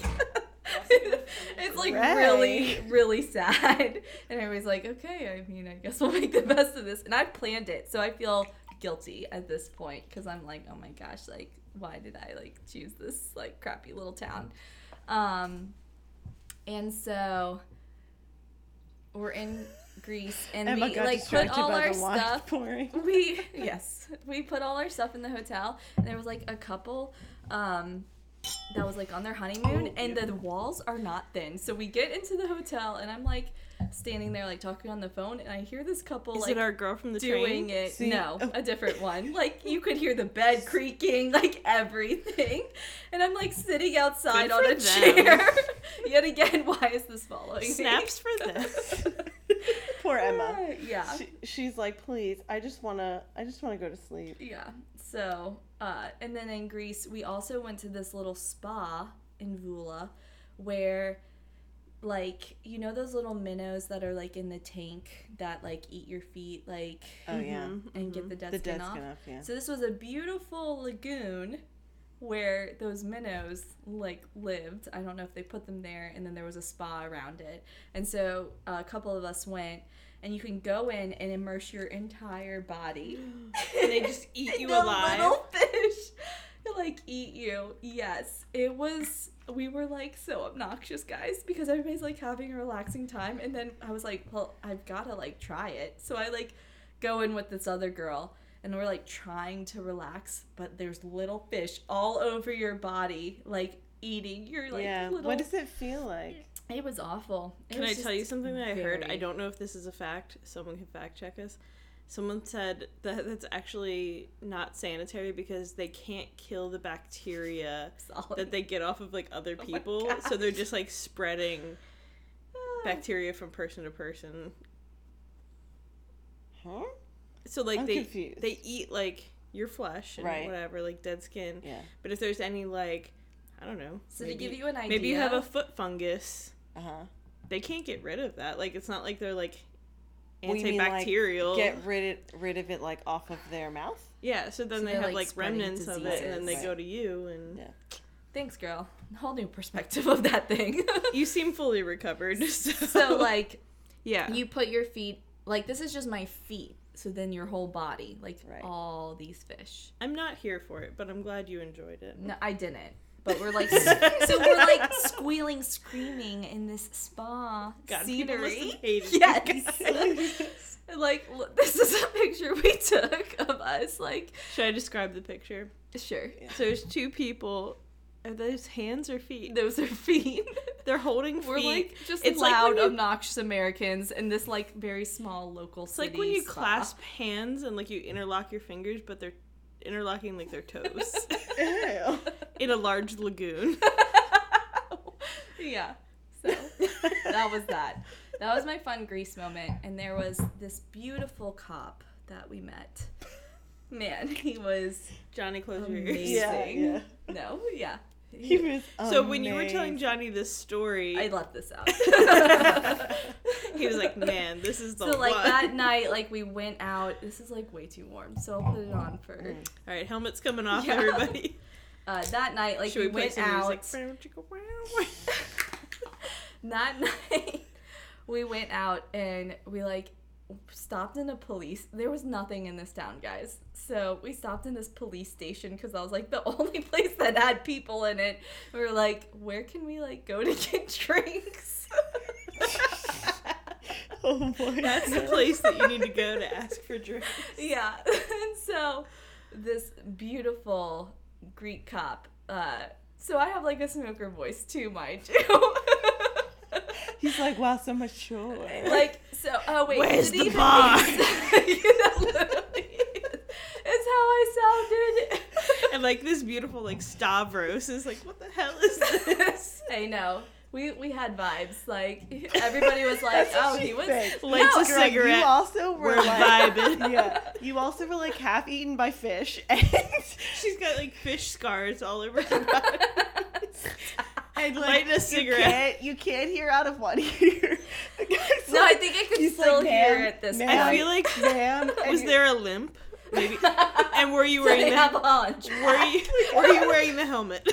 it's like gray. really, really sad. And I was like, okay, I mean, I guess we'll make the best of this. And I planned it, so I feel guilty at this point because I'm like, oh my gosh, like why did I like choose this like crappy little town? Um, and so. We're in Greece, and Emma we like put all our stuff. Pouring. We yes, we put all our stuff in the hotel, and there was like a couple um, that was like on their honeymoon, oh, and yeah. the walls are not thin. So we get into the hotel, and I'm like standing there like talking on the phone, and I hear this couple. Is like, it our girl from the doing train? It? See? No, oh. a different one. Like you could hear the bed creaking, like everything, and I'm like sitting outside Good on a them. chair. Yet again, why is this following Snaps me? Snaps for this. Poor Emma. Yeah. She, she's like, please, I just wanna, I just wanna go to sleep. Yeah. So, uh, and then in Greece, we also went to this little spa in Voula, where, like, you know those little minnows that are like in the tank that like eat your feet, like, oh yeah, and mm-hmm. get the dead the skin dead off. Skin off yeah. So this was a beautiful lagoon where those minnows, like, lived. I don't know if they put them there, and then there was a spa around it. And so uh, a couple of us went, and you can go in and immerse your entire body. And they just eat you the alive? Little fish, like, eat you. Yes. It was, we were, like, so obnoxious, guys, because everybody's, like, having a relaxing time. And then I was like, well, I've got to, like, try it. So I, like, go in with this other girl. And we're, like, trying to relax, but there's little fish all over your body, like, eating your, like, yeah. little... What does it feel like? It was awful. It can was I tell you something that very... I heard? I don't know if this is a fact. Someone can fact check us. Someone said that that's actually not sanitary because they can't kill the bacteria Solid. that they get off of, like, other people. Oh so they're just, like, spreading bacteria from person to person. Huh? So, like, I'm they confused. they eat, like, your flesh and right. whatever, like, dead skin. Yeah. But if there's any, like, I don't know. So, maybe, to give you an idea. Maybe you have a foot fungus. Uh-huh. They can't get rid of that. Like, it's not like they're, like, antibacterial. Well, you mean, like, get rid of, rid of it, like, off of their mouth? Yeah, so then so they have, like, like remnants diseases. of it, and then they right. go to you, and... Yeah. Thanks, girl. A whole new perspective of that thing. You seem fully recovered, so... So, like, yeah. you put your feet... Like, this is just my feet. So then your whole body, like right. all these fish. I'm not here for it, but I'm glad you enjoyed it. No, I didn't. But we're like, so we're like squealing, screaming in this spa God, scenery. Yes. Like, this is a picture we took of us. Like, should I describe the picture? Sure. Yeah. So there's two people. Are those hands or feet? Those are feet. They're holding feet. We're like just it's loud, like you, obnoxious Americans in this like very small local city. It's like when you spa. clasp hands and like you interlock your fingers, but they're interlocking like their toes. Ew. In a large lagoon. Yeah. So that was that. That was my fun Greece moment. And there was this beautiful cop that we met. Man, he was Johnny. Close your ears. Yeah, yeah. No, yeah. He was amazing. So when you were telling Johnny this story... I left this out. He was like, man, this is the one. So, like, one. That night, like, we went out. This is, like, way too warm, so I'll put it on for... All right, helmet's coming off, yeah. everybody. Uh, that night, like, Should we, we went out... That night, we went out, and we, like, stopped in a police... There was nothing in this town, guys. So we stopped in this police station because I was like the only place that had people in it. We were like, where can we like go to get drinks? Oh boy. That's the place that you need to go to ask for drinks. Yeah. And so this beautiful Greek cop. Uh, so I have like a smoker voice too, mind you. He's like, wow, so mature. Like, so, oh wait. Where's the bar? It's how I sounded. And, like, this beautiful, like, Stavros is like, what the hell is this? I know. We we had vibes. Like, everybody was like, oh, he was... Lights no, a cigarette. Girl, you also were, we're like... vibing. Yeah. You also were, like, half-eaten by fish. And she's got, like, fish scars all over her body. And, like, light a cigarette. You can't, you can't hear out of one ear. No, like, I think I could still like, hear at this point. I feel like... Ma'am, was there a limp? Maybe. And were you wearing so the lunch? Were you were you wearing the helmet?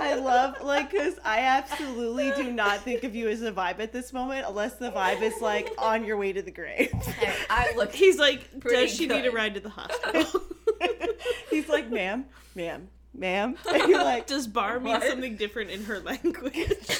I love like because I absolutely do not think of you as a vibe at this moment unless the vibe is like on your way to the grave. And I look. He's like, does she good. need a ride to the hospital? He's like, ma'am, ma'am, ma'am. And you're like, does bar mean something different in her language?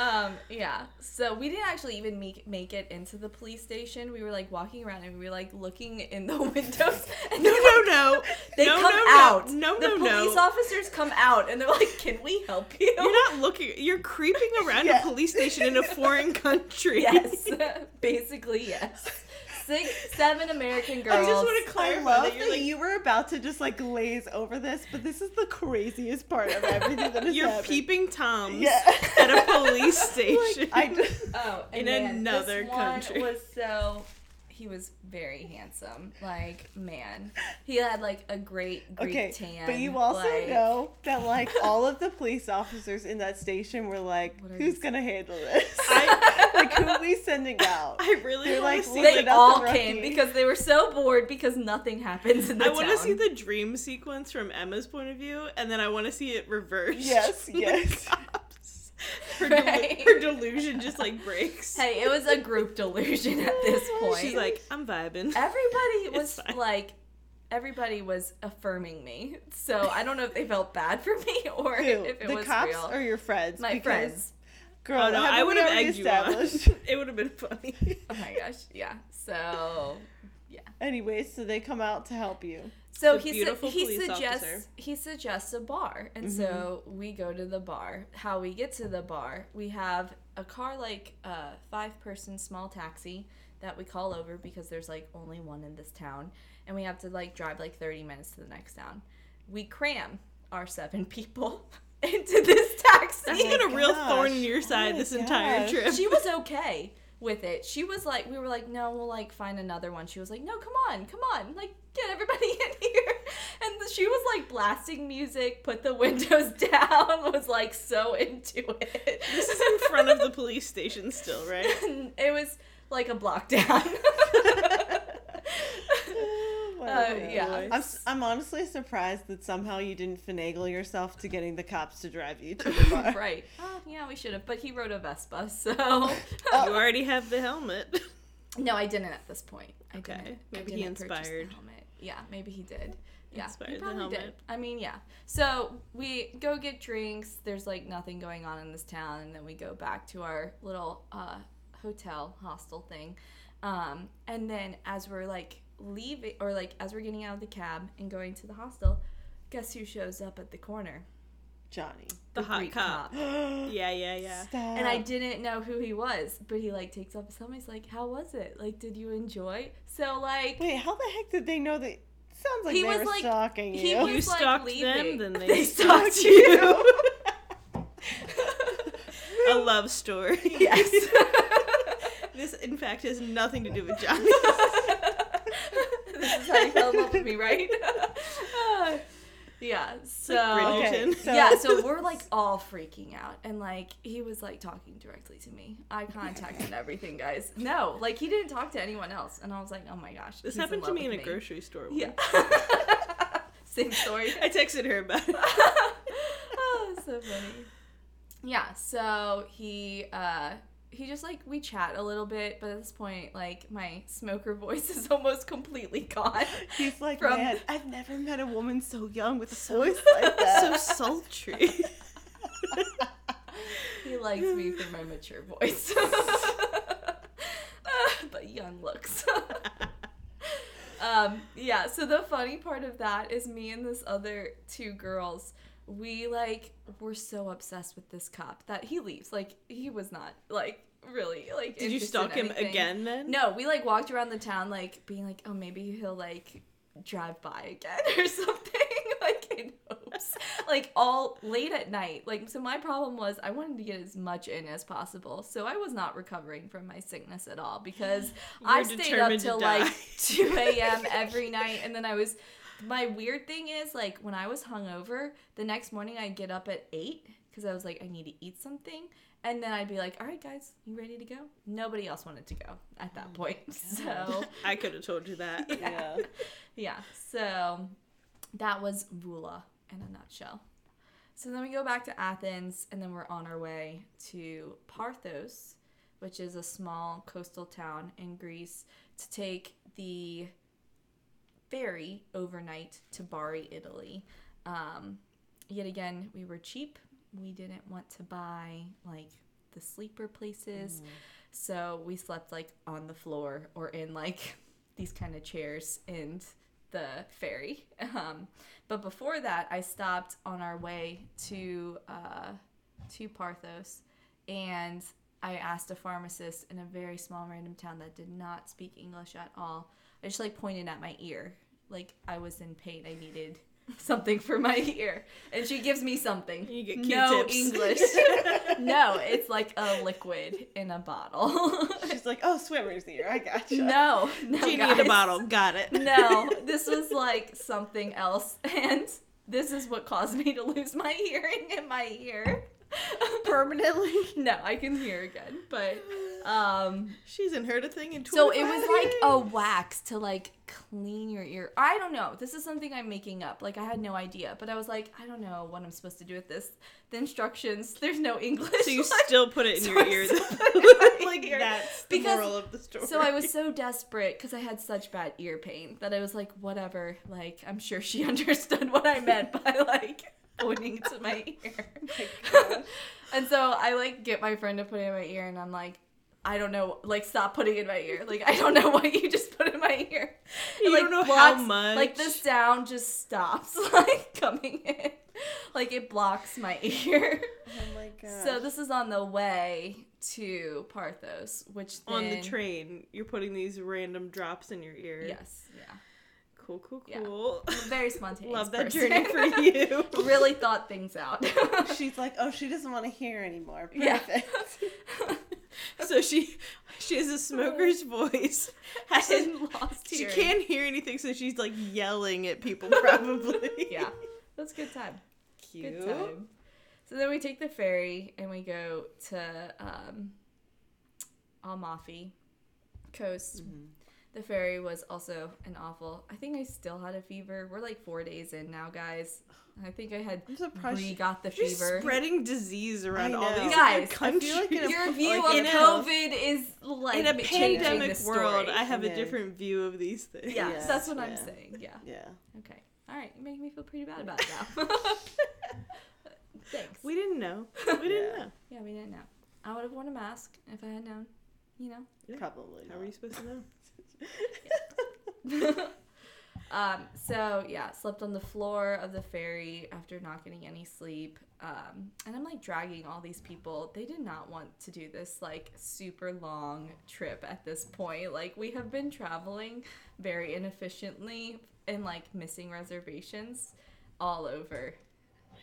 Um, yeah. So we didn't actually even make make it into the police station. We were like walking around and we were like looking in the windows. And no, no, no. They no, come no, out. No, no, no. The police no. officers come out and they're like, "Can we help you?" You're not looking. You're creeping around yes. a police station in a foreign country. Yes. Basically, yes. Six, seven American girls. I just want to clarify that, that like, you were about to just like glaze over this, but this is the craziest part of everything that has You're happened. Peeping toms yeah. at a police station. Like, I just, oh, in man, another this country. One was so he was very handsome. Like, man, he had like a great Greek okay, tan. But you also like, know that like all of the police officers in that station were like, "Who's gonna saying? handle this?" I, Like, who are we sending out? I really want like, to see. They all the came because they were so bored because nothing happens in the I town. I want to see the dream sequence from Emma's point of view, and then I want to see it reversed. Yes, yes. Her, right. delu- her delusion just, like, breaks. Hey, it was a group delusion at this point. She's like, I'm vibing. Everybody was, like, everybody was affirming me. So I don't know if they felt bad for me or who? if it the was real. The cops or your friends? My because- friends. Girl, oh, no, I would have egged you on. It would have been funny. Oh my gosh, yeah. So, yeah. Anyways, so they come out to help you. So he su- he suggests officer. he suggests a bar, and mm-hmm. so we go to the bar. How we get to the bar? We have a car, like a uh, five-person small taxi that we call over because there's like only one in this town, and we have to like drive like thirty minutes to the next town. We cram our seven people into this taxi. That's been a real thorn in your side oh this gosh. entire trip. She was okay with it. She was like, we were like, no, we'll like find another one. She was like, no, come on, come on, like get everybody in here. And she was like blasting music, put the windows down, was like so into it. This is in front of the police station still, right? It was like a block down. Uh, yeah, I'm, I'm honestly surprised that somehow you didn't finagle yourself to getting the cops to drive you to the bar. Right. Oh, yeah, we should have. But he rode a Vespa, so oh. You already have the helmet. No, I didn't at this point. I okay. didn't. Maybe I didn't he inspired the helmet. Yeah, maybe he did. Yeah, inspired he probably the helmet. Did. I mean, yeah. So we go get drinks. There's like nothing going on in this town, and then we go back to our little uh, hotel hostel thing, um, and then as we're like. Leave it, or like as we're getting out of the cab and going to the hostel, guess who shows up at the corner? Johnny, the, the hot cop. yeah, yeah, yeah. Stop. And I didn't know who he was, but he like takes off his helmet. He's like, "How was it? Like, did you enjoy?" So like, wait, how the heck did they know that? Sounds like he they was, were like, stalking you. He was, you stalked like, them, then they, they stalked, stalked you. A love story. Yes. This, in fact, has nothing to do with Johnny. This is how you fell in love with me, right? uh, yeah, so... Like okay, so. Yeah, so we're, like, all freaking out. And, like, he was, like, talking directly to me. Eye contact and everything, guys. No, like, he didn't talk to anyone else. And I was like, oh, my gosh. This happened to me in a me. grocery store once. Yeah. Same story. I texted her about it. Oh, so funny. Yeah, so he... uh He just, like, we chat a little bit, but at this point, like, my smoker voice is almost completely gone. He's like, from... man, I've never met a woman so young with a voice like that. So sultry. He likes me for my mature voice. uh, but young looks. um, yeah, so the funny part of that is me and this other two girls... We, like, were so obsessed with this cop that he leaves. Like, he was not, like, really, like, did you stalk him again, then? No, we, like, walked around the town, like, being like, oh, maybe he'll, like, drive by again or something. Like, in hopes. Like, all late at night. Like, so my problem was I wanted to get as much in as possible. So I was not recovering from my sickness at all because I stayed up till, like, two a.m. every night. And then I was... My weird thing is, like, when I was hungover, the next morning I'd get up at eight because I was like, I need to eat something. And then I'd be like, all right, guys, you ready to go? Nobody else wanted to go at that oh point. So I could have told you that. Yeah. Yeah. Yeah. So that was Voula in a nutshell. So then we go back to Athens, and then we're on our way to Parthos, which is a small coastal town in Greece, to take the... ferry overnight to Bari, Italy. Um, yet again, we were cheap. We didn't want to buy, like, the the sleeper places. Mm. So we slept like on the floor or in like these kind of chairs in the ferry. Um, but before that, I stopped on our way to uh, to Parthos, and I asked a pharmacist in a very small random town that did not speak English at all. I just like pointed at my ear, like I was in pain. I needed something for my ear, and she gives me something. You get Q-tips. No English. No, it's like a liquid in a bottle. She's like, oh, swimmer's ear. I gotcha. No, no, she guys. Needed a bottle. Got it. No, this was like something else, and this is what caused me to lose my hearing in my ear. Permanently? No, I can hear again, but um she's inherited thing in so it was like a wax to like clean your ear. I don't know, this is something I'm making up, like I had no idea, but I was like, I don't know what I'm supposed to do with this. The instructions, there's no English, so you like, still put it in so your ear. Like that's the because, moral of the story. So I was so desperate because I had such bad ear pain that I was like, whatever, like I'm sure she understood what I meant by like pointing to my ear. Oh my. And so I like get my friend to put it in my ear, and I'm like, I don't know, like stop putting it in my ear, like I don't know what you just put in my ear, and, you like, don't know blocks, how much like the sound just stops like coming in, like it blocks my ear. Oh my god. So this is on the way to Parthos, which then... on the train you're putting these random drops in your ear. Yes. Yeah. Cool, cool, cool. Yeah. Very spontaneous. Love that person. Journey for you. Really thought things out. She's like, oh, she doesn't want to hear anymore. Perfect. Yeah. So she she has a smoker's voice. Hasn't lost she hearing. She can't hear anything, so she's like yelling at people probably. Yeah. That's a good time. Cute. Good time. So then we take the ferry and we go to um, Amalfi Coast. Mm-hmm. The ferry was also an awful. I think I still had a fever. We're like four days in now, guys. I think I had. I'm surprised you got the fever. Spreading disease around all these guys. Countries. Like your view like of COVID a, is like in a pandemic world. I have yeah. a different view of these things. Yeah, yes, that's what yeah. I'm saying. Yeah. Yeah. Okay. All right. You make me feel pretty bad about it now. Thanks. We didn't know. We didn't yeah. know. Yeah, we didn't know. I would have worn a mask if I had known. You know. Yeah. Probably. How were you supposed to know? um so yeah slept on the floor of the ferry after not getting any sleep, um and I'm like dragging all these people. They did not want to do this like super long trip at this point. Like we have been traveling very inefficiently and like missing reservations all over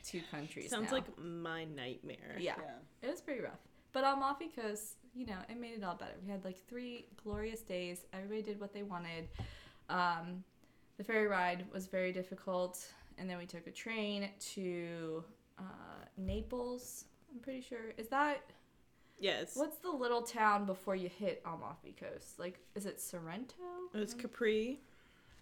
two countries. Sounds now. Like my nightmare. Yeah. Yeah, it was pretty rough, but Amalfi Coast, you know, it made it all better. We had like three glorious days. Everybody did what they wanted. Um, the ferry ride was very difficult. And then we took a train to uh, Naples, I'm pretty sure. Is that? Yes. What's the little town before you hit Amalfi Coast? Like, is it Sorrento? It was Capri.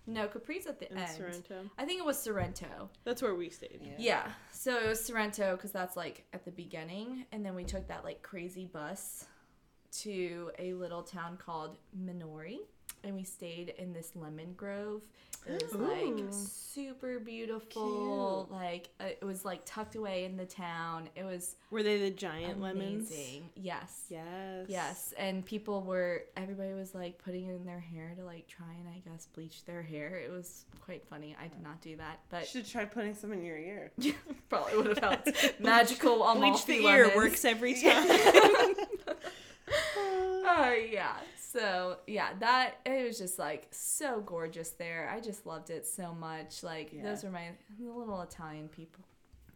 No, Capri's at the and end. Sorrento. I think it was Sorrento. That's where we stayed. Yeah. Yeah. So it was Sorrento because that's like at the beginning. And then we took that like crazy bus to a little town called Minori, and we stayed in this lemon grove. It was Ooh. Like super beautiful. Cute. Like uh, it was like tucked away in the town. It was Were they the giant amazing. Lemons? Yes. Yes. Yes, and people were everybody was like putting it in their hair to like try and I guess bleach their hair. It was quite funny. I did not do that, but you should try putting some in your ear. Probably would have helped. Magical almost bleach the lemons. Ear works every time. Oh, yeah. So, yeah, that, it was just, like, so gorgeous there. I just loved it so much. Like, yeah. Those were my little Italian people.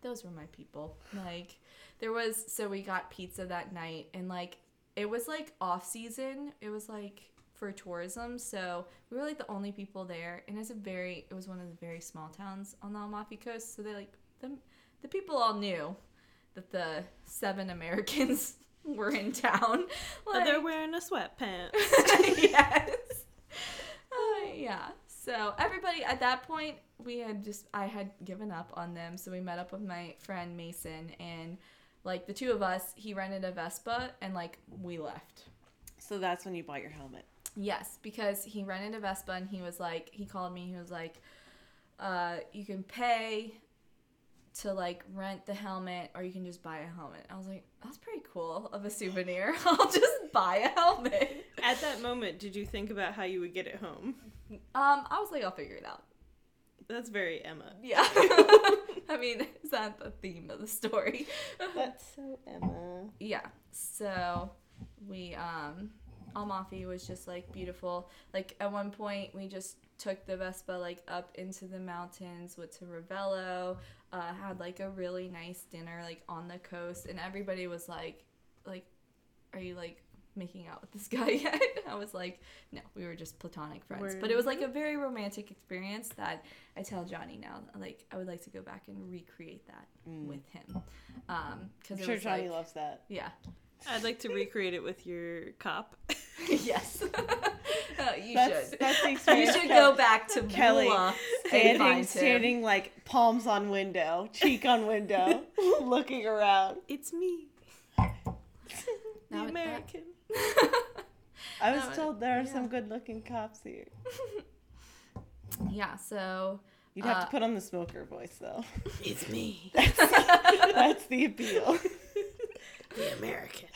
Those were my people. Like, there was, so we got pizza that night, and, like, it was, like, off-season. It was, like, for tourism, so we were, like, the only people there, and it's a very, it was one of the very small towns on the Amalfi Coast, so they, like, the, the people all knew that the seven Americans... We're in town. Like, they're wearing a sweatpants. Yes. Uh, yeah. So everybody at that point, we had just, I had given up on them. So we met up with my friend Mason and like the two of us, he rented a Vespa and like we left. So that's when you bought your helmet. Yes. Because he rented a Vespa and he was like, he called me, he was like, uh, you can pay to like rent the helmet or you can just buy a helmet. I was like, that's pretty cool of a souvenir. I'll just buy a helmet. At that moment, did you think about how you would get it home? Um, I was like, I'll figure it out. That's very Emma. Yeah. I mean, is that the theme of the story? That's so Emma. Yeah. So we, um, Amalfi was just like beautiful. Like at one point, we just took the Vespa like up into the mountains, went to Ravelo, uh, had like a really nice dinner like on the coast, and everybody was like, like, are you like making out with this guy yet? I was like, no, we were just platonic friends. Word. But it was like a very romantic experience that I tell Johnny now, like, I would like to go back and recreate that mm. with him. Um, cause I'm sure Johnny like, loves that. Yeah. I'd like to recreate it with your cop. Yes. Oh, you that's, should. That's the experience. You should go back to Kelly Voula standing, standing like palms on window, cheek on window, looking around. It's me. The American. I was told there are yeah. some good-looking cops here. Yeah, so... You'd have uh, to put on the smoker voice, though. It's me. That's, that's the appeal. The American.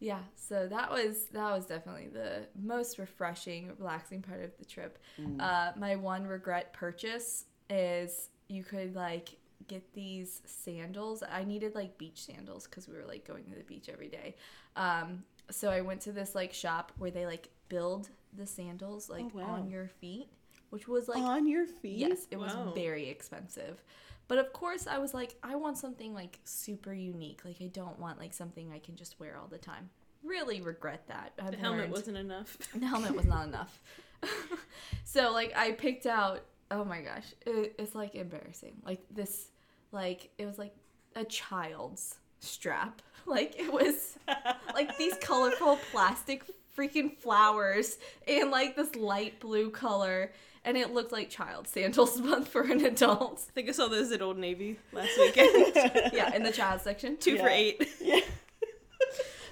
Yeah, so that was that was definitely the most refreshing, relaxing part of the trip. Mm. Uh, my one regret purchase is you could, like... get these sandals. I needed like beach sandals because we were like going to the beach every day. Um, so I went to this like shop where they like build the sandals like oh, wow. on your feet, which was like on your feet. Yes, it wow. was very expensive. But of course, I was like, I want something like super unique. Like I don't want like something I can just wear all the time. Really regret that. I've the helmet learned... wasn't enough. The helmet was not enough. So like I picked out. Oh my gosh, it, it's like embarrassing. Like this. Like, it was like a child's strap. Like, it was like these colorful plastic freaking flowers in like this light blue color. And it looked like child sandals for an adult. I think I saw those at Old Navy last weekend. Yeah, in the child section. Two yeah. for eight. Yeah.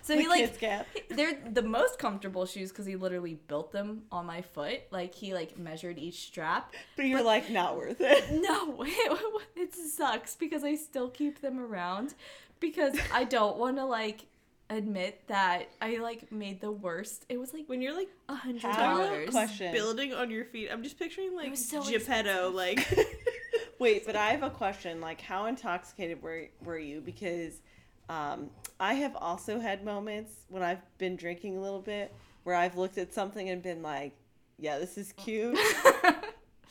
So the he like, gap. They're the most comfortable shoes because he literally built them on my foot. Like he like measured each strap. But you're but, like, not worth it. No, it, it sucks because I still keep them around because I don't want to like admit that I like made the worst. It was like when you're like a hundred dollars building on your feet. I'm just picturing like so Geppetto expensive. Like. Wait, but I have a question. Like, how intoxicated were were you? Because. Um, I have also had moments when I've been drinking a little bit where I've looked at something and been like, yeah, this is cute,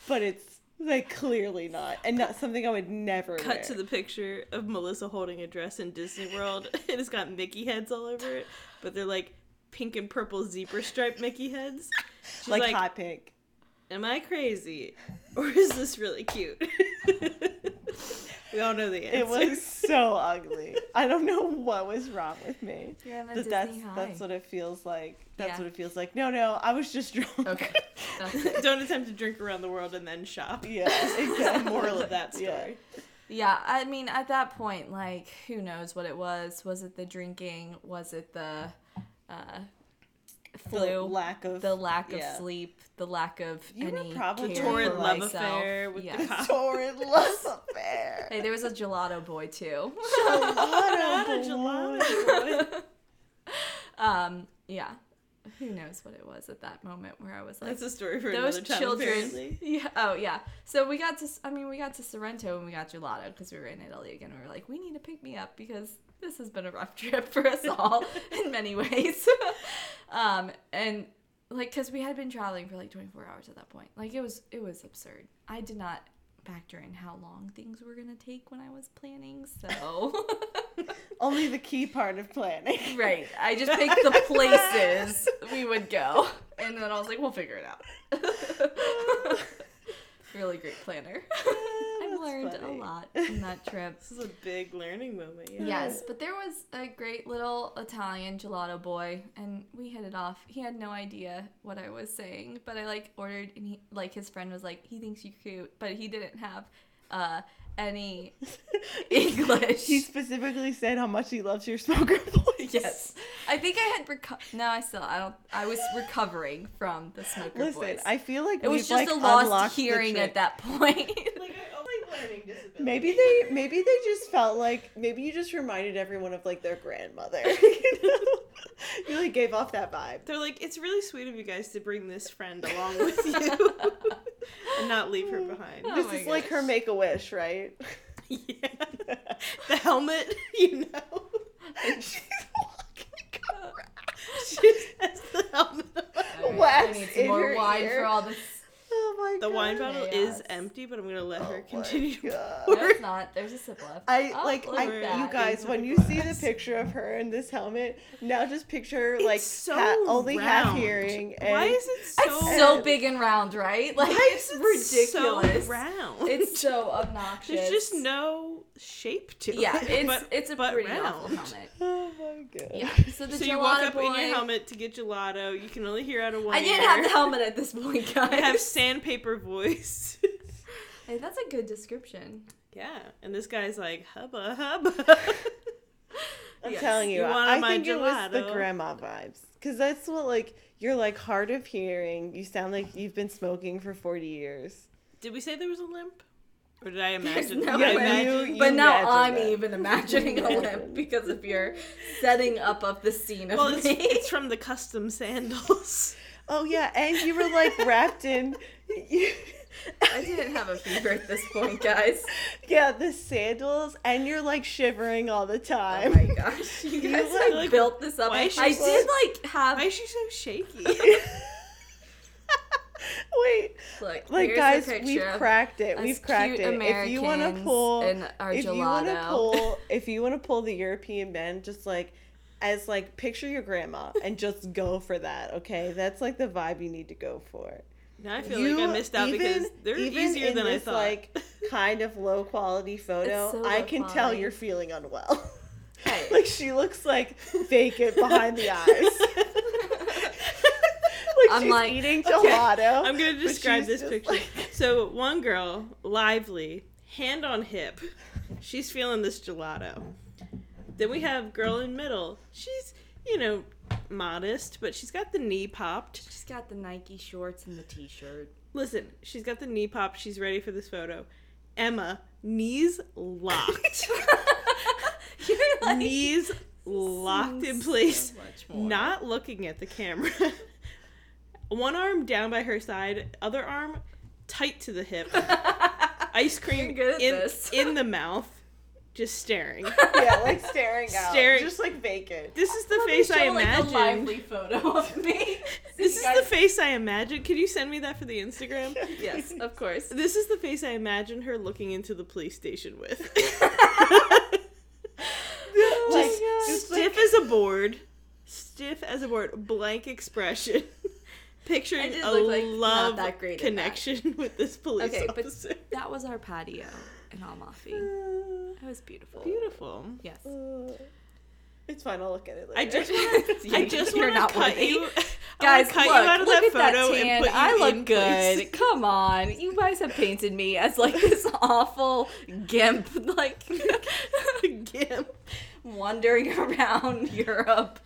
but it's like clearly not, and not something I would never Cut wear. To the picture of Melissa holding a dress in Disney World, and it's got Mickey heads all over it, but they're like pink and purple zebra stripe Mickey heads. She's like, like hot pink. Am I crazy, or is this really cute? We all know the answer. It was so ugly. I don't know what was wrong with me. You're on a Disney that's, high. That's what it feels like. That's yeah. what it feels like. No, no, I was just drunk. Okay. Don't attempt to drink around the world and then shop. Yeah, exactly. Moral of that story. Yeah. yeah, I mean, at that point, like, who knows what it was? Was it the drinking? Was it the uh, flu? The lack of, the lack of yeah. sleep. The lack of you any probably care torrid for love myself. Affair with yeah. the torrid love affair. Hey, there was a gelato boy too. Gelato, gelato boy. Um, yeah. Who knows what it was at that moment where I was like, that's a story for those another children. Time, yeah. Oh yeah. So we got to. I mean, we got to Sorrento and we got gelato because we were in Italy again. We were like, we need to pick me up because this has been a rough trip for us all in many ways. um and. Like, because we had been traveling for, like, twenty-four hours at that point. Like, it was it was absurd. I did not factor in how long things were going to take when I was planning, so... Only the key part of planning. Right. I just picked the places we would go. And then I was like, we'll figure it out. Really great planner. Yeah, I've learned funny. A lot from that trip. This is a big learning moment. Yeah. Yes, but there was a great little Italian gelato boy, and we hit it off. He had no idea what I was saying, but I like ordered, and he like his friend was like, he thinks you're cute, but he didn't have uh, any English. He specifically said how much he loves your smoker voice. Yes, I think I had reco- no, I still I don't. I was recovering from the smoker Listen, voice. Listen, I feel like it was just like a lost hearing at that point. Like I only learning disability. Maybe they maybe they just felt like, maybe you just reminded everyone of like their grandmother. You know? You like gave off that vibe. They're like, it's really sweet of you guys to bring this friend along with you and not leave her behind. Oh, this is gosh. Like her Make-A-Wish, right? Yeah. The helmet, you know. She's walking around. She has the helmet on. Right, I need some more wine ear. For all this. Oh my god. The wine bottle yeah, is yes. empty, but I'm gonna let oh her continue. To pour. No, it's not. There's a sip left. I I'll like I, you guys when you glass. See the picture of her in this helmet. Now just picture it's like so ha- only half hearing. And why is it so? It's so big and round, right? Like why is it's it ridiculous. So round. It's so obnoxious. There's just no shape to yeah, it. Yeah, it's but, it's a but pretty round helmet. Oh my god. Yeah. So the so gelato you walk up boy, in your helmet to get gelato. You can only hear out of one. I didn't ear. Have the helmet at this point, guys. I have sandpaper voice. Hey, that's a good description. Yeah, and this guy's like hubba hubba. I'm yes. telling you, you I, I think gelato. It was the grandma vibes, because that's what like you're like hard of hearing. You sound like you've been smoking for forty years. Did we say there was a limp? Or did I imagine? No yeah, imagine. You, you but now I'm that. Even imagining a limp because of your setting up of the scene of well, me. It's, it's from the custom sandals. Oh yeah, and you were like wrapped in. You... I didn't have a fever at this point, guys. Yeah, the sandals, and you're like shivering all the time. Oh my gosh, you guys you, like, like, built this up. I so... did like have. Why is she so shaky? Wait, look, like guys, we've cracked it. We've cracked it. Americans if you want to pull, if you want to pull, if you want to pull the European men, just like as like picture your grandma and just go for that. Okay, that's like the vibe you need to go for. Now I feel you, like I missed out even, because they're easier in than this, I thought. Like kind of low quality photo, so I can quality. Tell you're feeling unwell. Hey. Like she looks like vacant behind the eyes. Like I'm she's like, eating gelato. Okay. I'm going to describe this picture. Like... So one girl, lively, hand on hip. She's feeling this gelato. Then we have girl in middle. She's, you know, modest, but she's got the knee popped. She's got the Nike shorts and the t-shirt. Listen, she's got the knee popped. She's ready for this photo. Emma, knees locked. You're like, knees locked in place. So much more. Not looking at the camera. One arm down by her side, other arm tight to the hip. Ice cream in, in the mouth, just staring. Yeah, like staring out. Staring. Just like vacant. This is the I'll face show, I imagined. Like, a lively photo of me. This is guys... the face I imagined. Can you send me that for the Instagram? Yes, of course. This is the face I imagined her looking into the police station with. No, just like, stiff like... as a board. Stiff as a board. Blank expression. Picturing a like love connection with this police okay, officer. But that was our patio in Amalfi. Uh, it was beautiful. Beautiful. Yes. Uh, it's fine. I'll look at it later. I just want to. I just want to cut worthy. You guys. Cut look, you out of look that at photo that tan. And put you I look in good. Place. Come on, you guys have painted me as like this awful gimp, like gimp, wandering around Europe.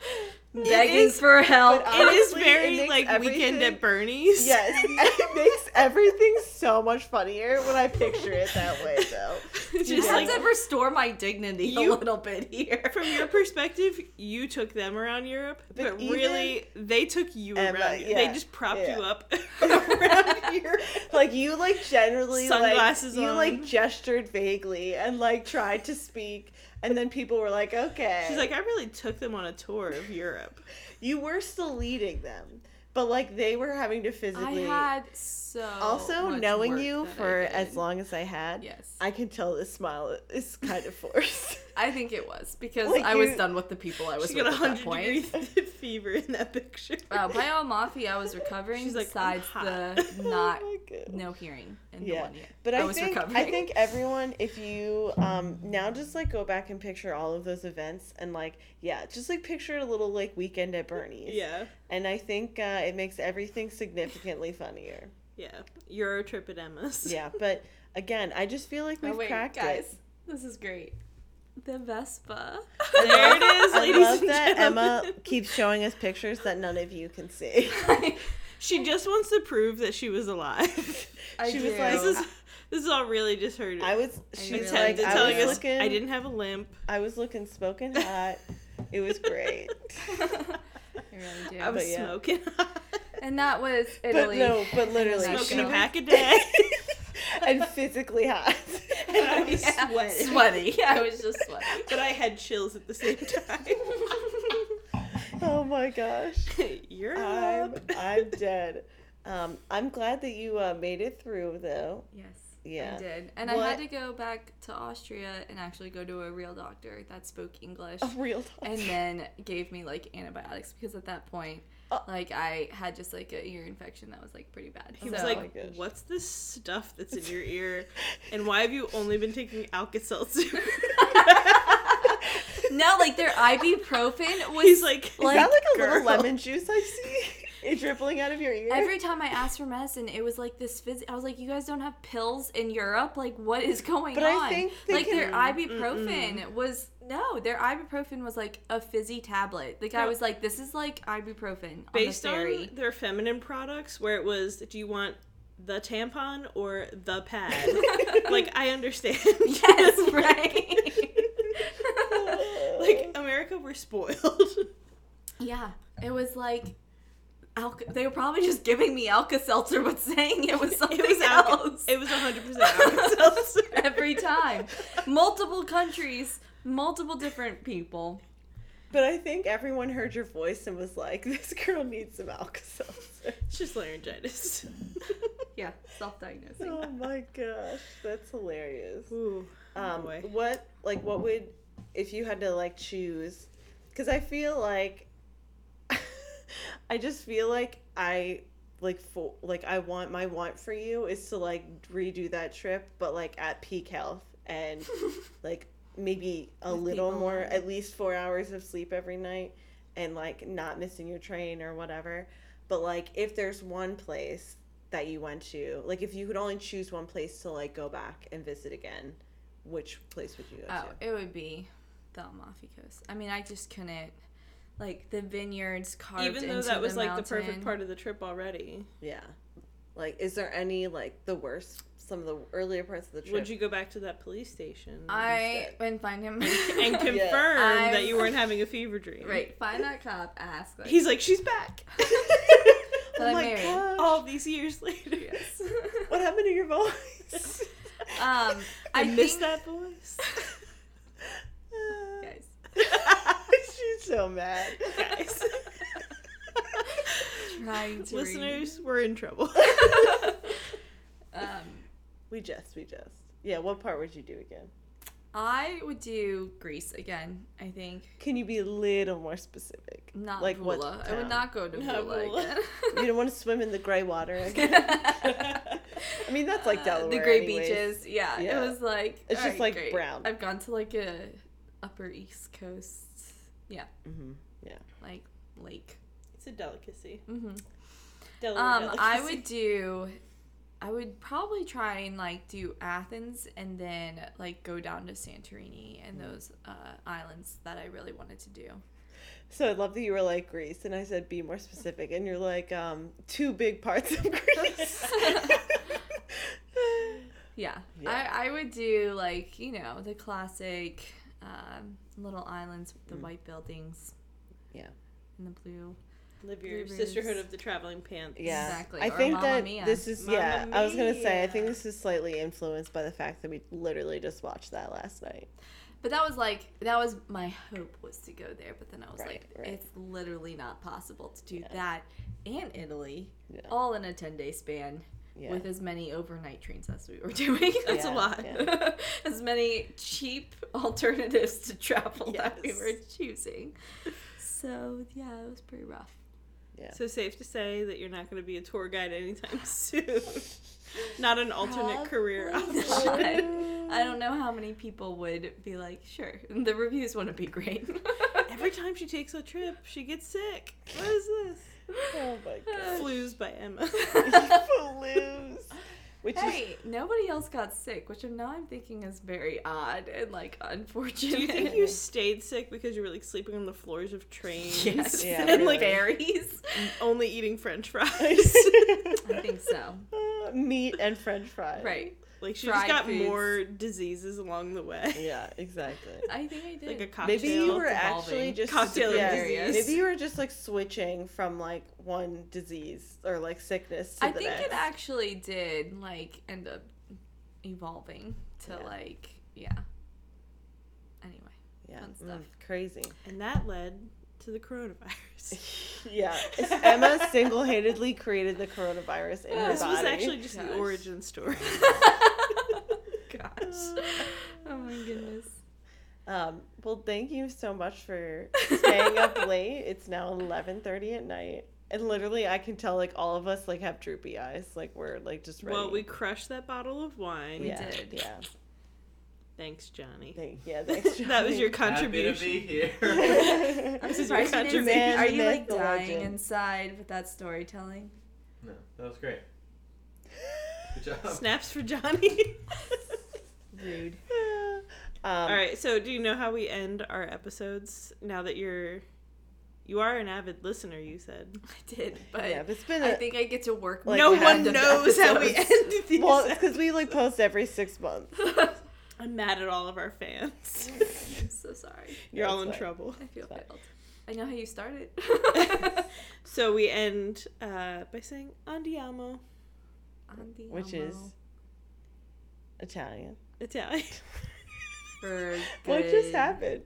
Begging is, for help. Honestly, it is very it like Weekend at Bernie's. Yes, it makes everything so much funnier when I picture it that way, though. Just you have like, to restore my dignity you, a little bit here. From your perspective, you took them around Europe, but, but really they took you Emma, around. Yeah, they just propped yeah. you up around here. Like you, like generally, sunglasses like, on. You like gestured vaguely and like tried to speak. And then people were like, okay. She's like, I really took them on a tour of Europe. You were still leading them. But, like, they were having to physically... I had so Also, much knowing work you for as long as I had, yes. I can tell this smile is kind of forced. I think it was. Because like I you... was done with the people I was she with at that point. She got one hundred degree fever in that picture. Uh, by Amalfi, I was recovering She's like, besides the not... Oh no hearing in yeah. the one year. But I, I was think, recovering. I think everyone, if you... Um, now just, like, go back and picture all of those events and, like, yeah, just, like, picture a little, like, Weekend at Bernie's. Yeah. And I think uh, it makes everything significantly funnier. Yeah. Euro trip at Emma's. Yeah, but again, I just feel like we've oh, wait, cracked guys, it. This is great. The Vespa. There it is, ladies I love and that gentlemen. Emma keeps showing us pictures that none of you can see. She just wants to prove that she was alive. I she do. Was like, this is This is all really just her. I was. She was like, I telling was us looking, I didn't have a limp. I was looking smoking hot. It was great. I really do. I was yeah. smoking hot. And that was Italy. But no, but literally smoking a pack a day. And physically hot. And I was yeah. sweaty. Sweaty. Yeah, I was just sweaty. But I had chills at the same time. Oh my gosh. You're I'm, up. I'm dead. Um, I'm glad that you uh, made it through, though. Yes, yeah. I did. And what? I had to go back to Austria and actually go to a real doctor that spoke English. A real doctor. And then gave me, like, antibiotics because at that point, oh. like, I had just, like, an ear infection that was, like, pretty bad. He so, was like, oh what's this stuff that's in your ear? And why have you only been taking Alka-Seltzer? No, like, their ibuprofen was, He's like, like, is that, like, a girl. Little lemon juice I see? It dripping out of your ear? Every time I asked for medicine, it was like this fizzy. I was like, you guys don't have pills in Europe? Like, what is going but on? But I think they Like, can... their ibuprofen Mm-mm. was, no, their ibuprofen was like a fizzy tablet. The guy no. was like, this is like ibuprofen on Based the ferry. Based on their feminine products, where it was, do you want the tampon or the pad? Like, I understand. Yes, right? Like, America, we're spoiled. Yeah. It was like... Alka- they were probably just giving me Alka-Seltzer but saying it was something it was Alka- else. It was one hundred percent Alka-Seltzer. Every time. Multiple countries, multiple different people. But I think everyone heard your voice and was like, this girl needs some Alka-Seltzer. It's just laryngitis. Yeah, self-diagnosing. Oh my gosh, that's hilarious. Ooh, um, boy. What, like, what would, if you had to, like, choose, because I feel like, I just feel like I like for like I want my want for you is to like redo that trip, but like at peak health and like maybe a With little more, on. At least four hours of sleep every night, and like not missing your train or whatever. But like if there's one place that you went to, like if you could only choose one place to like go back and visit again, which place would you go oh, to? Oh, it would be the Amalfi Coast. I mean, I just couldn't. Like, the vineyards carved into the mountain. Even though that was, like, the perfect part of the trip already. Yeah. Like, is there any, like, the worst, some of the earlier parts of the trip? Would you go back to that police station? I would find him. And confirm yeah. that you weren't having a fever dream. Right. Find that cop, ask. Like, he's like, she's back. But I'm married. Gosh. All these years later. Yes. What happened to your voice? um, I, I think... miss that voice. Guys. She's so mad, guys. Trying to listeners, read. We're in trouble. um, we just, we just. Yeah, what part would you do again? I would do Greece again. I think. Can you be a little more specific? Not like Voula. What? I would not go to not Voula. Voula. Again. You don't want to swim in the gray water again. I mean, that's like Delaware. Uh, the gray anyways. Beaches. Yeah, yeah, it was like it's just right, like great. Brown. I've gone to like a Upper East Coast. Yeah. Mm-hmm. Yeah. Like lake. It's a delicacy. Mm-hmm. Delaware um, delicacy. I would do, I would probably try and like do Athens and then like go down to Santorini and those uh, islands that I really wanted to do. So I love that you were like Greece and I said be more specific and you're like um, two big parts of Greece. yeah. yeah. I, I would do like, you know, the classic... Um, little islands with the mm. white buildings. Yeah. And the blue. Live blue your roots. Sisterhood of the Traveling Pants. Yeah. Exactly. I or think Mamma that Mia. This is, Mamma yeah, Mia. I was going to say, I think this is slightly influenced by the fact that we literally just watched that last night. But that was like, that was my hope was to go there, but then I was right, like, right. it's literally not possible to do yeah. that and Italy yeah. all in a ten-day span. Yeah. With as many overnight trains as we were doing. That's yeah, a lot. Yeah. As many cheap alternatives to travel yes. that we were choosing. So, yeah, it was pretty rough. Yeah. So safe to say that you're not going to be a tour guide anytime soon. Not an alternate Probably career option. I don't know how many people would be like, sure, the reviews wouldn't be great. Every time she takes a trip, she gets sick. What is this? Oh my god. Flus by Emma. Flus. Which hey, is... nobody else got sick, which now I'm thinking is very odd and like unfortunate. Do you think you stayed sick because you were like sleeping on the floors of trains yes. yeah, and really. Like berries? And only eating French fries. I think so. Uh, meat and French fries. Right. Like, she just got foods. more diseases along the way. Yeah, exactly. I think I did. Like a cocktail. Maybe you were evolving. actually just... Cocktail yeah, disease. Maybe you were just, like, switching from, like, one disease or, like, sickness to I the think next. It actually did, like, end up evolving to, yeah. like, yeah. Anyway. Yeah. Fun stuff. Mm, crazy. And that led... to the coronavirus. Yeah. Emma single-handedly created the coronavirus in yeah, her this body. This was actually just Gosh. the origin story. Gosh. Oh, my goodness. Um, well, thank you so much for staying up late. It's now eleven thirty at night. And literally, I can tell, like, all of us, like, have droopy eyes. Like, we're, like, just ready. Well, we crushed that bottle of wine. We yeah, did. Yeah. Thanks, Johnny. Thank, yeah, thanks, Johnny. That was your contribution. Happy to be here. I'm surprised you didn't say, are you, like, dying inside with that storytelling? No, that was great. Good job. Snaps for Johnny. Rude. Yeah. Um, All right, so do you know how we end our episodes now that you're... You are an avid listener, you said. I did, but, yeah, but it's been a, I think I get to work. Like, no one knows how we end these. Well, it's because we, like, post every six months. I'm mad at all of our fans. I'm so sorry. You're That's all in fine. trouble. I feel bad. I know how you started. So we end uh, by saying andiamo. Andiamo. Which is Italian. Italian. For what just happened?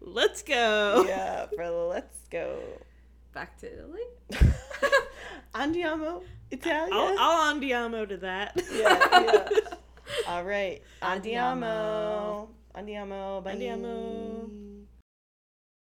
Let's go. Yeah, for let's go. Back to Italy. Andiamo. Italian. I'll, I'll andiamo to that. Yeah, yeah. All right. Andiamo. Andiamo. Andiamo. Bye. Andiamo.